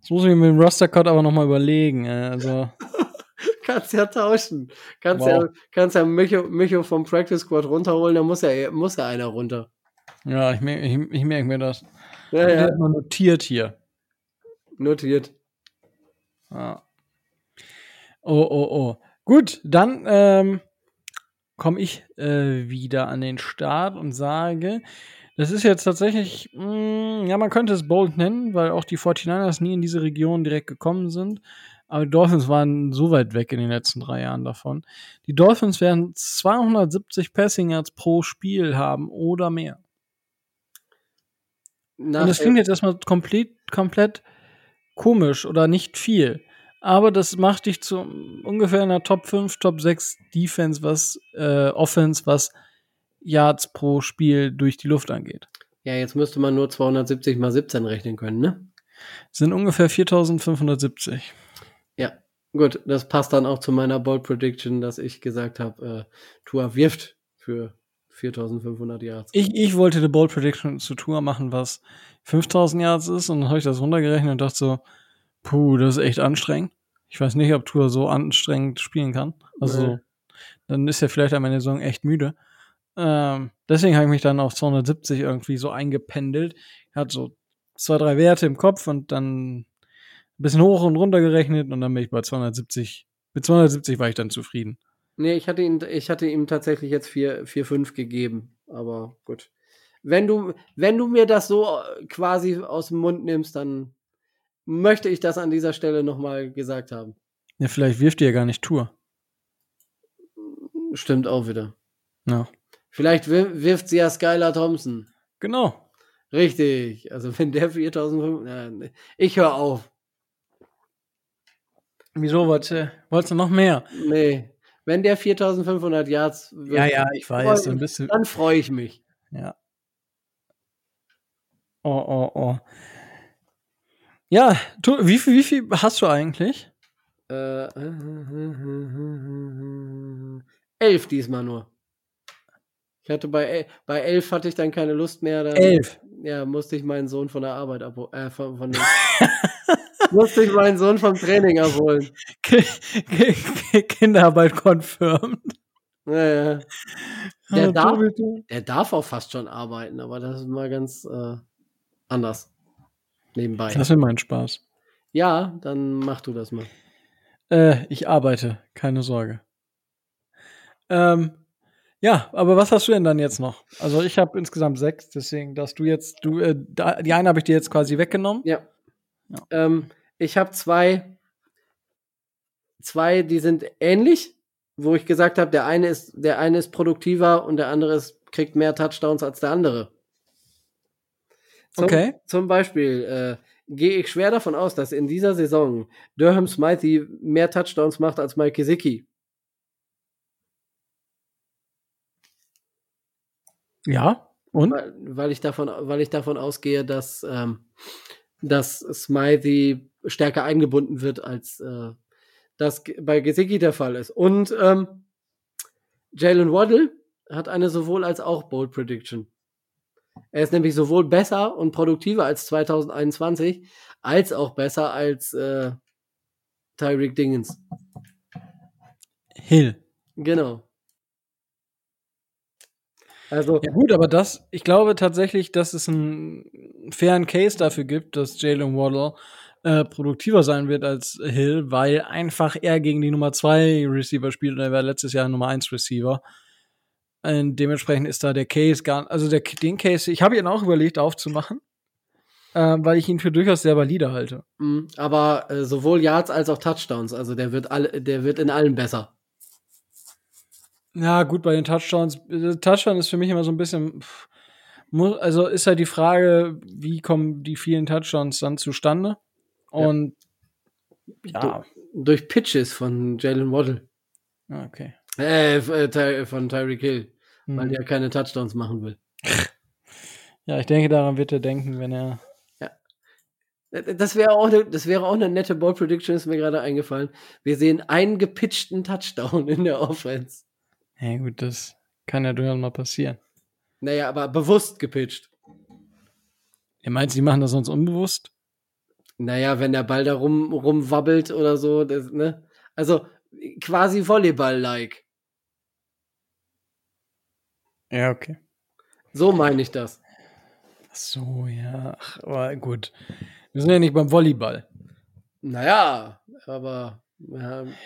Das muss ich mir mit dem Roster-Cut aber nochmal überlegen. Also. Kannst ja tauschen. Kannst ja Micho vom Practice Squad runterholen, da muss ja einer runter. Ja, ich merke mir das. Ja, ja. Mal notiert hier. Notiert. Ah. Oh. Gut, dann komme ich wieder an den Start und sage, das ist jetzt tatsächlich, man könnte es bold nennen, weil auch die 49ers nie in diese Region direkt gekommen sind. Aber die Dolphins waren so weit weg in den letzten 3 Jahren davon. Die Dolphins werden 270 Passing Yards pro Spiel haben oder mehr. Und das klingt jetzt erstmal komplett komisch oder nicht viel. Aber das macht dich zu ungefähr einer Top 5, Top 6 Defense, Offense, was Yards pro Spiel durch die Luft angeht. Ja, jetzt müsste man nur 270 mal 17 rechnen können, ne? Das sind ungefähr 4.570. Ja, gut, das passt dann auch zu meiner Bold Prediction, dass ich gesagt habe, Tua wirft für 4.500 Yards. Ich wollte eine Bold Prediction zu Tua machen, was 5.000 Yards ist, und dann habe ich das runtergerechnet und dachte so, puh, das ist echt anstrengend. Ich weiß nicht, ob Tua so anstrengend spielen kann. Also, Dann ist er vielleicht am Ende der Saison echt müde. Deswegen habe ich mich dann auf 270 irgendwie so eingependelt. Ich hatte so 2-3 Werte im Kopf und dann ein bisschen hoch und runter gerechnet und dann bin ich bei 270. Mit 270 war ich dann zufrieden. Nee, ich hatte ihm tatsächlich jetzt 4,5 gegeben. Aber gut. Wenn du mir das so quasi aus dem Mund nimmst, dann möchte ich das an dieser Stelle nochmal gesagt haben. Ja, vielleicht wirft ihr ja gar nicht Tour. Stimmt auch wieder. Ja. Vielleicht wirft sie ja Skylar Thompson. Genau. Richtig. Also wenn der 4.500... Ich höre auf. Wieso? Wolltest du noch mehr? Nee. Wenn der 4.500 Yards wird, ja, ich weiß, so ein bisschen, dann freue ich mich. Ja. Oh. Ja, du, wie viel hast du eigentlich? 11 diesmal nur. Ich hatte bei 11 hatte ich dann keine Lust mehr. 11? Ja, musste ich meinen Sohn von der Arbeit abholen. Musste ich meinen Sohn vom Training abholen. Kinderarbeit confirmed. Naja. Der darf auch fast schon arbeiten, aber das ist mal ganz anders. Nebenbei. Das ist mein Spaß. Ja, dann mach du das mal. Ich arbeite, keine Sorge. Ja, aber was hast du denn dann jetzt noch? Also ich habe insgesamt 6, deswegen, dass du jetzt, die eine habe ich dir jetzt quasi weggenommen. Ja. Ich habe zwei, die sind ähnlich, wo ich gesagt habe, der eine ist produktiver und der andere kriegt mehr Touchdowns als der andere. Okay. Zum Beispiel gehe ich schwer davon aus, dass in dieser Saison Durham Smythe mehr Touchdowns macht als Mike Gesicki. Ja, und? Weil ich davon ausgehe, dass Smythe stärker eingebunden wird, als das bei Gesicki der Fall ist. Und Jalen Waddle hat eine sowohl als auch Bold Prediction. Er ist nämlich sowohl besser und produktiver als 2021, als auch besser als Tyreek Dingens. Hill. Genau. Also, ja gut, aber ich glaube tatsächlich, dass es einen fairen Case dafür gibt, dass Jalen Waddle produktiver sein wird als Hill, weil einfach er gegen die Nummer 2 Receiver spielt und er war letztes Jahr Nummer 1 Receiver. Dementsprechend ist da der Case den Case, ich habe ihn auch überlegt aufzumachen, weil ich ihn für durchaus sehr valide halte. Aber sowohl Yards als auch Touchdowns, also der wird in allem besser. Ja, gut, bei den Touchdowns. Touchdown ist für mich immer so ein bisschen, also ist halt die Frage, wie kommen die vielen Touchdowns dann zustande? Und ja. Durch Pitches von Jalen Waddle. Okay. Von Tyreek Hill, weil der keine Touchdowns machen will. Ja, ich denke, daran wird er denken, wenn er. Ja. Das wäre auch eine nette Ball Prediction, ist mir gerade eingefallen. Wir sehen einen gepitchten Touchdown in der Offense. Ja, hey, gut, das kann ja durchaus mal passieren. Naja, aber bewusst gepitcht. Ihr meint, sie machen das sonst unbewusst? Naja, wenn der Ball da rumwabbelt oder so, das, ne? Also quasi Volleyball-like. Ja, okay. So meine ich das. Ach so, ja. Ach, aber gut. Wir sind ja nicht beim Volleyball. Naja, aber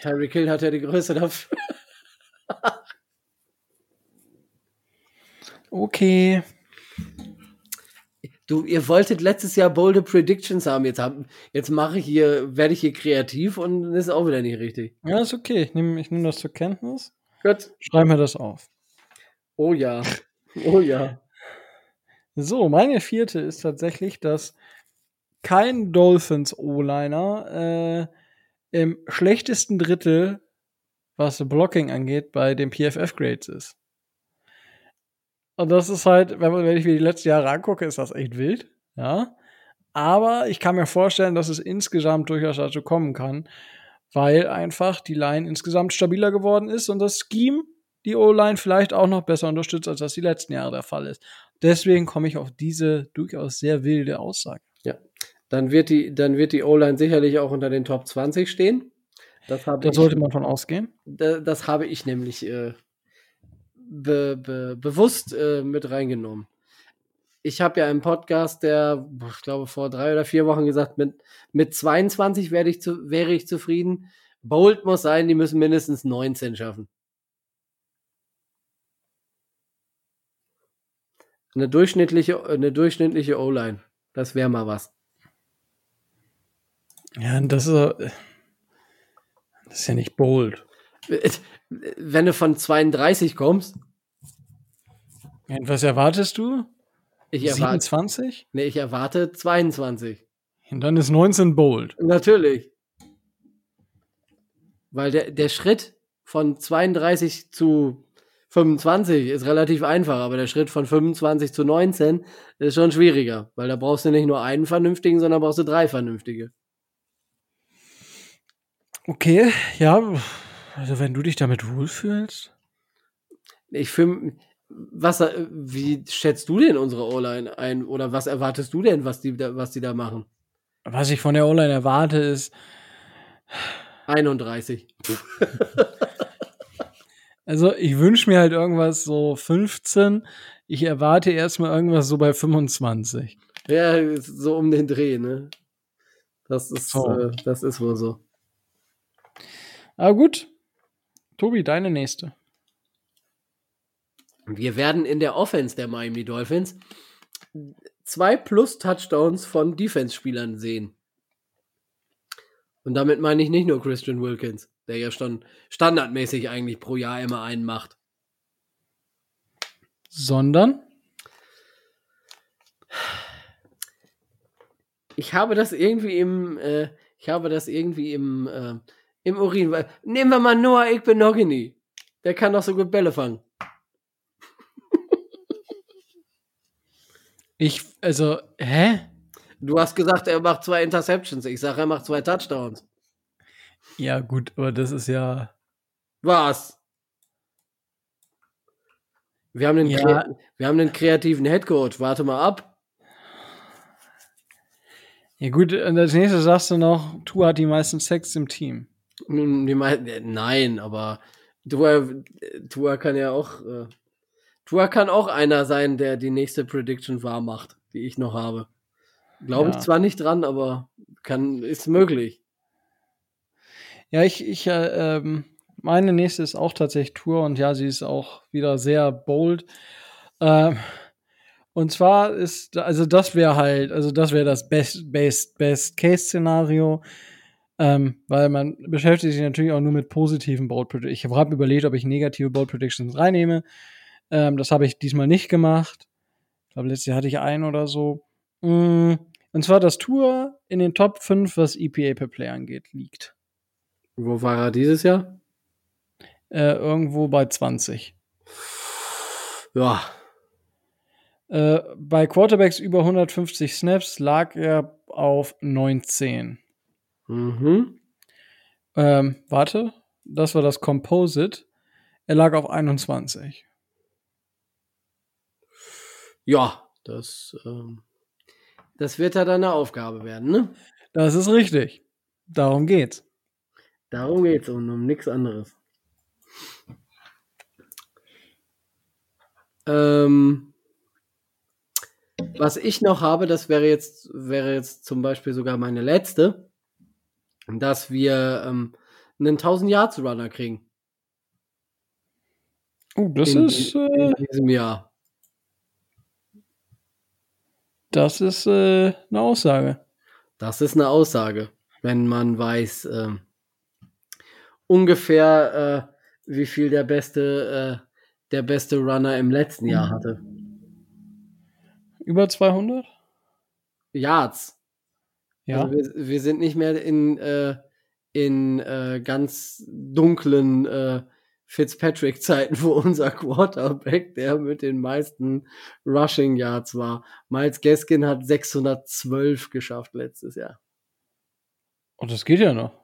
Tyreek Hill hat ja die Größe dafür. Okay. Du, ihr wolltet letztes Jahr bolde Predictions haben. Jetzt werde ich hier kreativ und das ist auch wieder nicht richtig. Ja, ist okay. Ich nehm das zur Kenntnis. Gut. Schreib mir das auf. Oh ja. Oh ja. So, meine 4. ist tatsächlich, dass kein Dolphins O-Liner im schlechtesten Drittel, was Blocking angeht, bei den PFF-Grades ist. Und das ist halt, wenn ich mir die letzten Jahre angucke, ist das echt wild, ja. Aber ich kann mir vorstellen, dass es insgesamt durchaus dazu kommen kann, weil einfach die Line insgesamt stabiler geworden ist und das Scheme, die O-Line, vielleicht auch noch besser unterstützt, als das die letzten Jahre der Fall ist. Deswegen komme ich auf diese durchaus sehr wilde Aussage. Ja, dann wird die O-Line sicherlich auch unter den Top 20 stehen. Das sollte man von ausgehen. Das habe ich nämlich bewusst mit reingenommen. Ich habe ja im Podcast, der, ich glaube, vor 3 oder 4 Wochen gesagt, mit 22 wäre ich zufrieden. Bold muss sein, die müssen mindestens 19 schaffen. Eine durchschnittliche O-Line. Das wäre mal was. Ja, das ist ja nicht bold. Wenn du von 32 kommst. Was erwartest du? Ich erwarte 27? Nee, ich erwarte 22. Und dann ist 19 bold. Natürlich. Weil der Schritt von 32 zu 25 ist relativ einfach, aber der Schritt von 25 zu 19 ist schon schwieriger, weil da brauchst du nicht nur einen vernünftigen, sondern brauchst du drei vernünftige. Okay, ja, also wenn du dich damit wohlfühlst. Wie schätzt du denn unsere O-Line ein oder was erwartest du denn, was die da machen? Was ich von der O-Line erwarte ist 31. Also ich wünsche mir halt irgendwas so 15. Ich erwarte erstmal irgendwas so bei 25. Ja, so um den Dreh, ne? Das ist wohl so. Aber gut. Tobi, deine nächste. Wir werden in der Offense der Miami Dolphins 2 plus Touchdowns von Defense-Spielern sehen. Und damit meine ich nicht nur Christian Wilkins, der ja schon standardmäßig eigentlich pro Jahr immer einen macht. Sondern? Ich habe das irgendwie im Urin. Nehmen wir mal Noah Igbenogany. Der kann doch so gut Bälle fangen. Du hast gesagt, er macht 2 Interceptions. Ich sage, er macht 2 Touchdowns. Ja, gut, aber das ist ja... Was? Wir haben einen kreativen Headcoach. Warte mal ab. Ja gut, und als nächstes sagst du noch, Tua hat die meisten Sacks im Team. Nein, aber Tua kann ja auch... Tua kann auch einer sein, der die nächste Prediction wahr macht, die ich noch habe. Glaube ich zwar nicht dran, aber ist möglich. Ja, meine nächste ist auch tatsächlich Tua und ja, sie ist auch wieder sehr bold. Und zwar ist, also das wäre halt, also das wäre das Best-Case-Szenario, weil man beschäftigt sich natürlich auch nur mit positiven Bold Predictions. Ich habe überlegt, ob ich negative Bold Predictions reinnehme. Das habe ich diesmal nicht gemacht. Ich glaube, letztes Jahr hatte ich einen oder so. Und zwar, dass Tua in den Top 5, was EPA per Play angeht, liegt. Wo war er dieses Jahr? Irgendwo bei 20. Ja. Bei Quarterbacks über 150 Snaps lag er auf 19. Mhm. Warte, das war das Composite. Er lag auf 21. Ja, das wird ja deine Aufgabe werden, ne? Das ist richtig. Darum geht's. Darum geht's und um nichts anderes. Was ich noch habe, das wäre jetzt zum Beispiel sogar meine letzte, dass wir einen 1000-Yards-Runner kriegen. Oh, das ist... in diesem Jahr. Das ist eine Aussage. Das ist eine Aussage, wenn man weiß ungefähr, wie viel der beste Runner im letzten Jahr hatte. Über 200? Yards. Ja. Also wir sind nicht mehr in ganz dunklen Fitzpatrick-Zeiten, wo unser Quarterback, der mit den meisten Rushing Yards war. Miles Gaskin hat 612 geschafft letztes Jahr. Und das geht ja noch.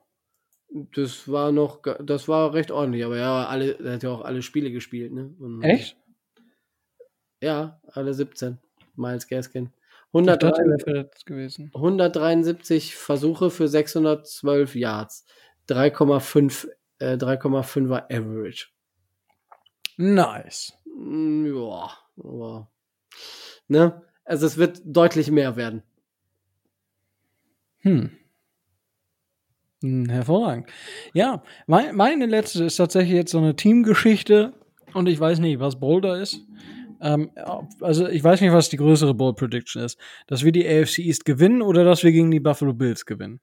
Das war recht ordentlich, aber ja, er hat ja auch alle Spiele gespielt, ne? Und echt? Ja, alle 17. Miles Gaskin. 173 Versuche für 612 Yards. 3,5er Average. Nice. Ja, aber ne? Also es wird deutlich mehr werden. Hervorragend. Ja, meine letzte ist tatsächlich jetzt so eine Teamgeschichte und ich weiß nicht, was bolder ist. Also ich weiß nicht, was die größere Bold Prediction ist. Dass wir die AFC East gewinnen oder dass wir gegen die Buffalo Bills gewinnen.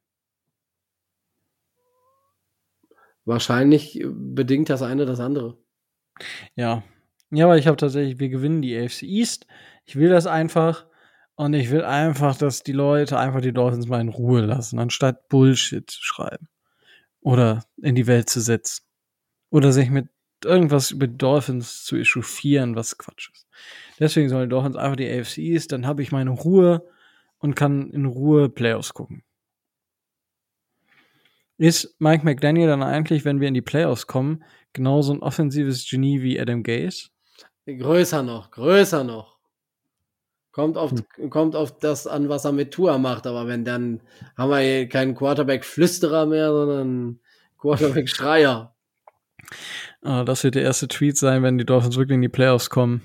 Wahrscheinlich bedingt das eine das andere. Ja. Ja, aber ich habe tatsächlich, wir gewinnen die AFC East. Ich will das einfach. Und ich will einfach, dass die Leute einfach die Dolphins mal in Ruhe lassen, anstatt Bullshit zu schreiben. oder in die Welt zu setzen oder sich mit irgendwas über Dolphins zu echauffieren, was Quatsch ist. Deswegen sollen die Dolphins einfach die AFCs, dann habe ich meine Ruhe und kann in Ruhe Playoffs gucken. Ist Mike McDaniel dann eigentlich, wenn wir in die Playoffs kommen, genauso ein offensives Genie wie Adam Gase? Größer noch. Kommt auf das an, was er mit Tua macht, aber wenn, dann haben wir hier keinen Quarterback-Flüsterer mehr, sondern Quarterback-Schreier. Das wird der erste Tweet sein, wenn die Dolphins wirklich in die Playoffs kommen.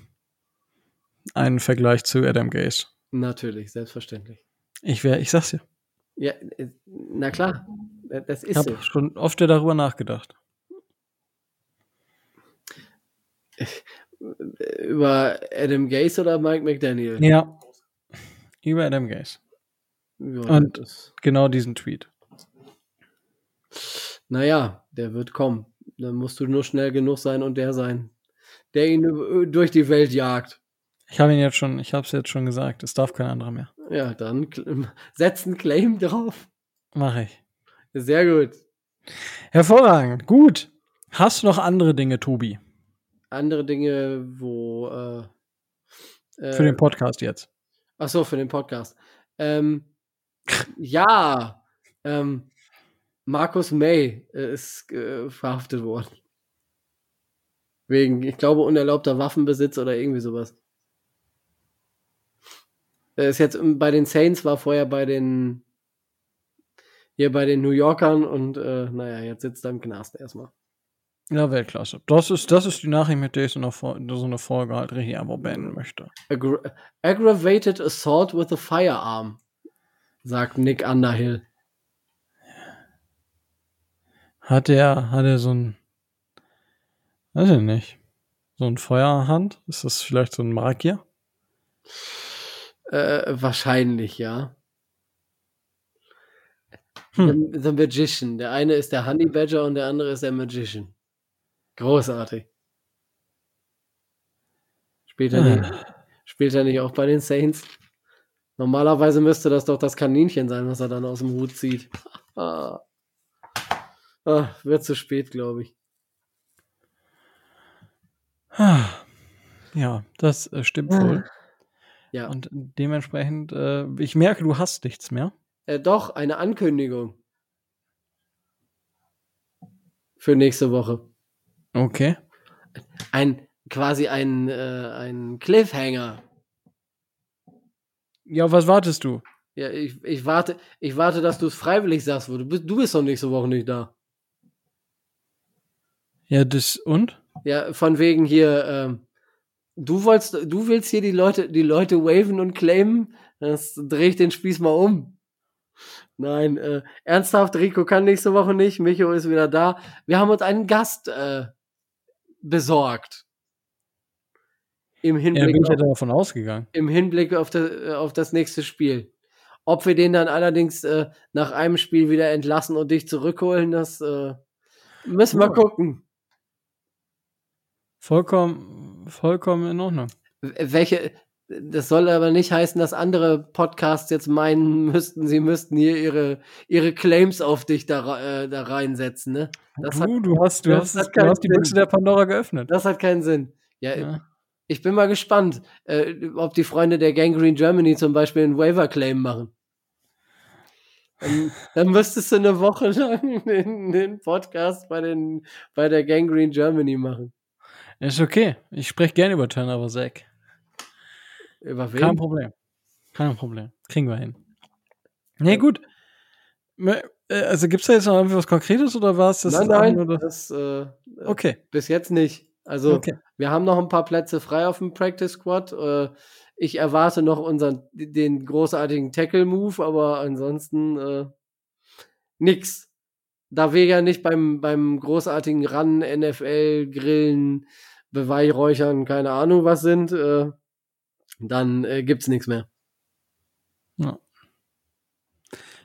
Einen Vergleich zu Adam Gase. Natürlich, selbstverständlich. Ich sag's dir. Ja, na klar. Das ist so. Ich habe schon oft darüber nachgedacht. Über Adam Gase oder Mike McDaniel? Ja, über Adam Gase. Ja, und genau diesen Tweet. Naja, der wird kommen. Dann musst du nur schnell genug sein und der sein, der ihn durch die Welt jagt. Ich habe es jetzt schon gesagt. Es darf kein anderer mehr. Ja, dann setz einen Claim drauf. Mache ich. Sehr gut. Hervorragend. Gut. Hast du noch andere Dinge, Tobi? Andere Dinge, wo für den Podcast jetzt. Ach so, für den Podcast. Ja. Marcus May ist verhaftet worden. Wegen, ich glaube, unerlaubter Waffenbesitz oder irgendwie sowas. Er ist jetzt bei den Saints, war vorher bei den New Yorkern und naja, jetzt sitzt er im Knast erstmal. Ja, Weltklasse. Das ist die Nachricht, mit der ich so eine Folge halt richtig einfach beenden möchte. Aggravated Assault with a Firearm, sagt Nick Underhill. Hat er so ein, weiß ich nicht, so ein Feuerhand? Ist das vielleicht so ein Magier? Wahrscheinlich, ja. The Magician. Der eine ist der Honey Badger und der andere ist der Magician. Großartig. Spielt er nicht auch bei den Saints? Normalerweise müsste das doch das Kaninchen sein, was er dann aus dem Hut zieht. Wird zu spät, glaube ich. Ja, das stimmt wohl. Ja. Und dementsprechend, ich merke, du hast nichts mehr. Doch, eine Ankündigung. Für nächste Woche. Okay. Ein Cliffhanger. Ja, auf was wartest du? Ja, ich warte, dass du es freiwillig sagst, wo du bist doch nächste Woche nicht da. Ja, das und? Ja, von wegen hier, du willst hier die Leute waven und claimen, das drehe ich den Spieß mal um. Nein, ernsthaft, Rico kann nächste Woche nicht, Micho ist wieder da. Wir haben uns einen Gast besorgt. Im Hinblick, ja, bin ich ja davon ausgegangen. Im Hinblick auf das nächste Spiel. Ob wir den dann allerdings nach einem Spiel wieder entlassen und dich zurückholen, das müssen wir gucken. Vollkommen in Ordnung. Das soll aber nicht heißen, dass andere Podcasts jetzt meinen müssten, sie müssten hier ihre Claims auf dich da reinsetzen, ne? Du hast die Büchse der Pandora geöffnet. Das hat keinen Sinn. Ja. Ich bin mal gespannt, ob die Freunde der Gangrene Germany zum Beispiel einen Waiver-Claim machen. Dann müsstest du eine Woche lang den Podcast bei der Gangrene Germany machen. Ist okay. Ich spreche gerne über Turner Wasek. Über wen? Kein Problem. Kriegen wir hin. Nee, gut. Also gibt es da jetzt noch irgendwas Konkretes oder war es das? Nein. Das, okay. Bis jetzt nicht. Also Wir haben noch ein paar Plätze frei auf dem Practice Squad. Ich erwarte noch den großartigen Tackle-Move, aber ansonsten nix. Da wir ja nicht beim großartigen Run, NFL, Grillen, Beweihräuchern, keine Ahnung was sind, dann gibt's nichts mehr. Ja.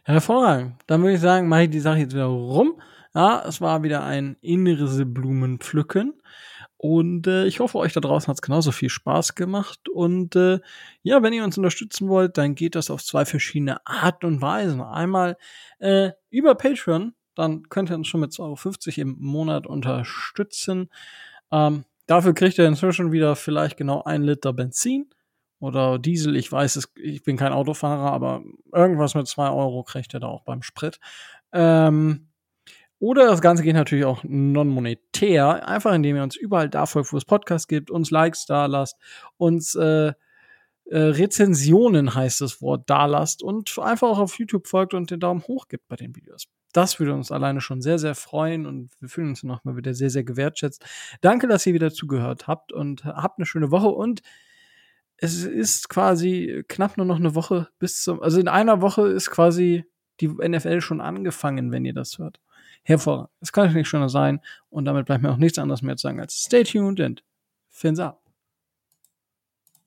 Hervorragend. Dann würde ich sagen, mache ich die Sache jetzt wieder rum. Ja, es war wieder ein inneres Blumenpflücken. Und ich hoffe, euch da draußen hat es genauso viel Spaß gemacht. Und ja, wenn ihr uns unterstützen wollt, dann geht das auf zwei verschiedene Arten und Weisen. Einmal über Patreon dann könnt ihr uns schon mit 2,50 € im Monat unterstützen. Dafür kriegt ihr inzwischen wieder vielleicht genau 1 Liter Benzin oder Diesel. Ich weiß es, ich bin kein Autofahrer, aber irgendwas mit 2 € kriegt ihr da auch beim Sprit. Oder das Ganze geht natürlich auch non-monetär, einfach indem ihr uns überall da folgt, wo es Podcasts gibt, uns Likes da lasst, uns Rezensionen heißt das Wort da lasst und einfach auch auf YouTube folgt und den Daumen hoch gibt bei den Videos. Das würde uns alleine schon sehr, sehr freuen und wir fühlen uns nochmal wieder sehr, sehr gewertschätzt. Danke, dass ihr wieder zugehört habt und habt eine schöne Woche und es ist quasi knapp nur noch eine Woche bis zum, also in einer Woche ist quasi die NFL schon angefangen, wenn ihr das hört. Hervorragend. Es kann nicht schöner sein und damit bleibt mir auch nichts anderes mehr zu sagen als stay tuned and fins up.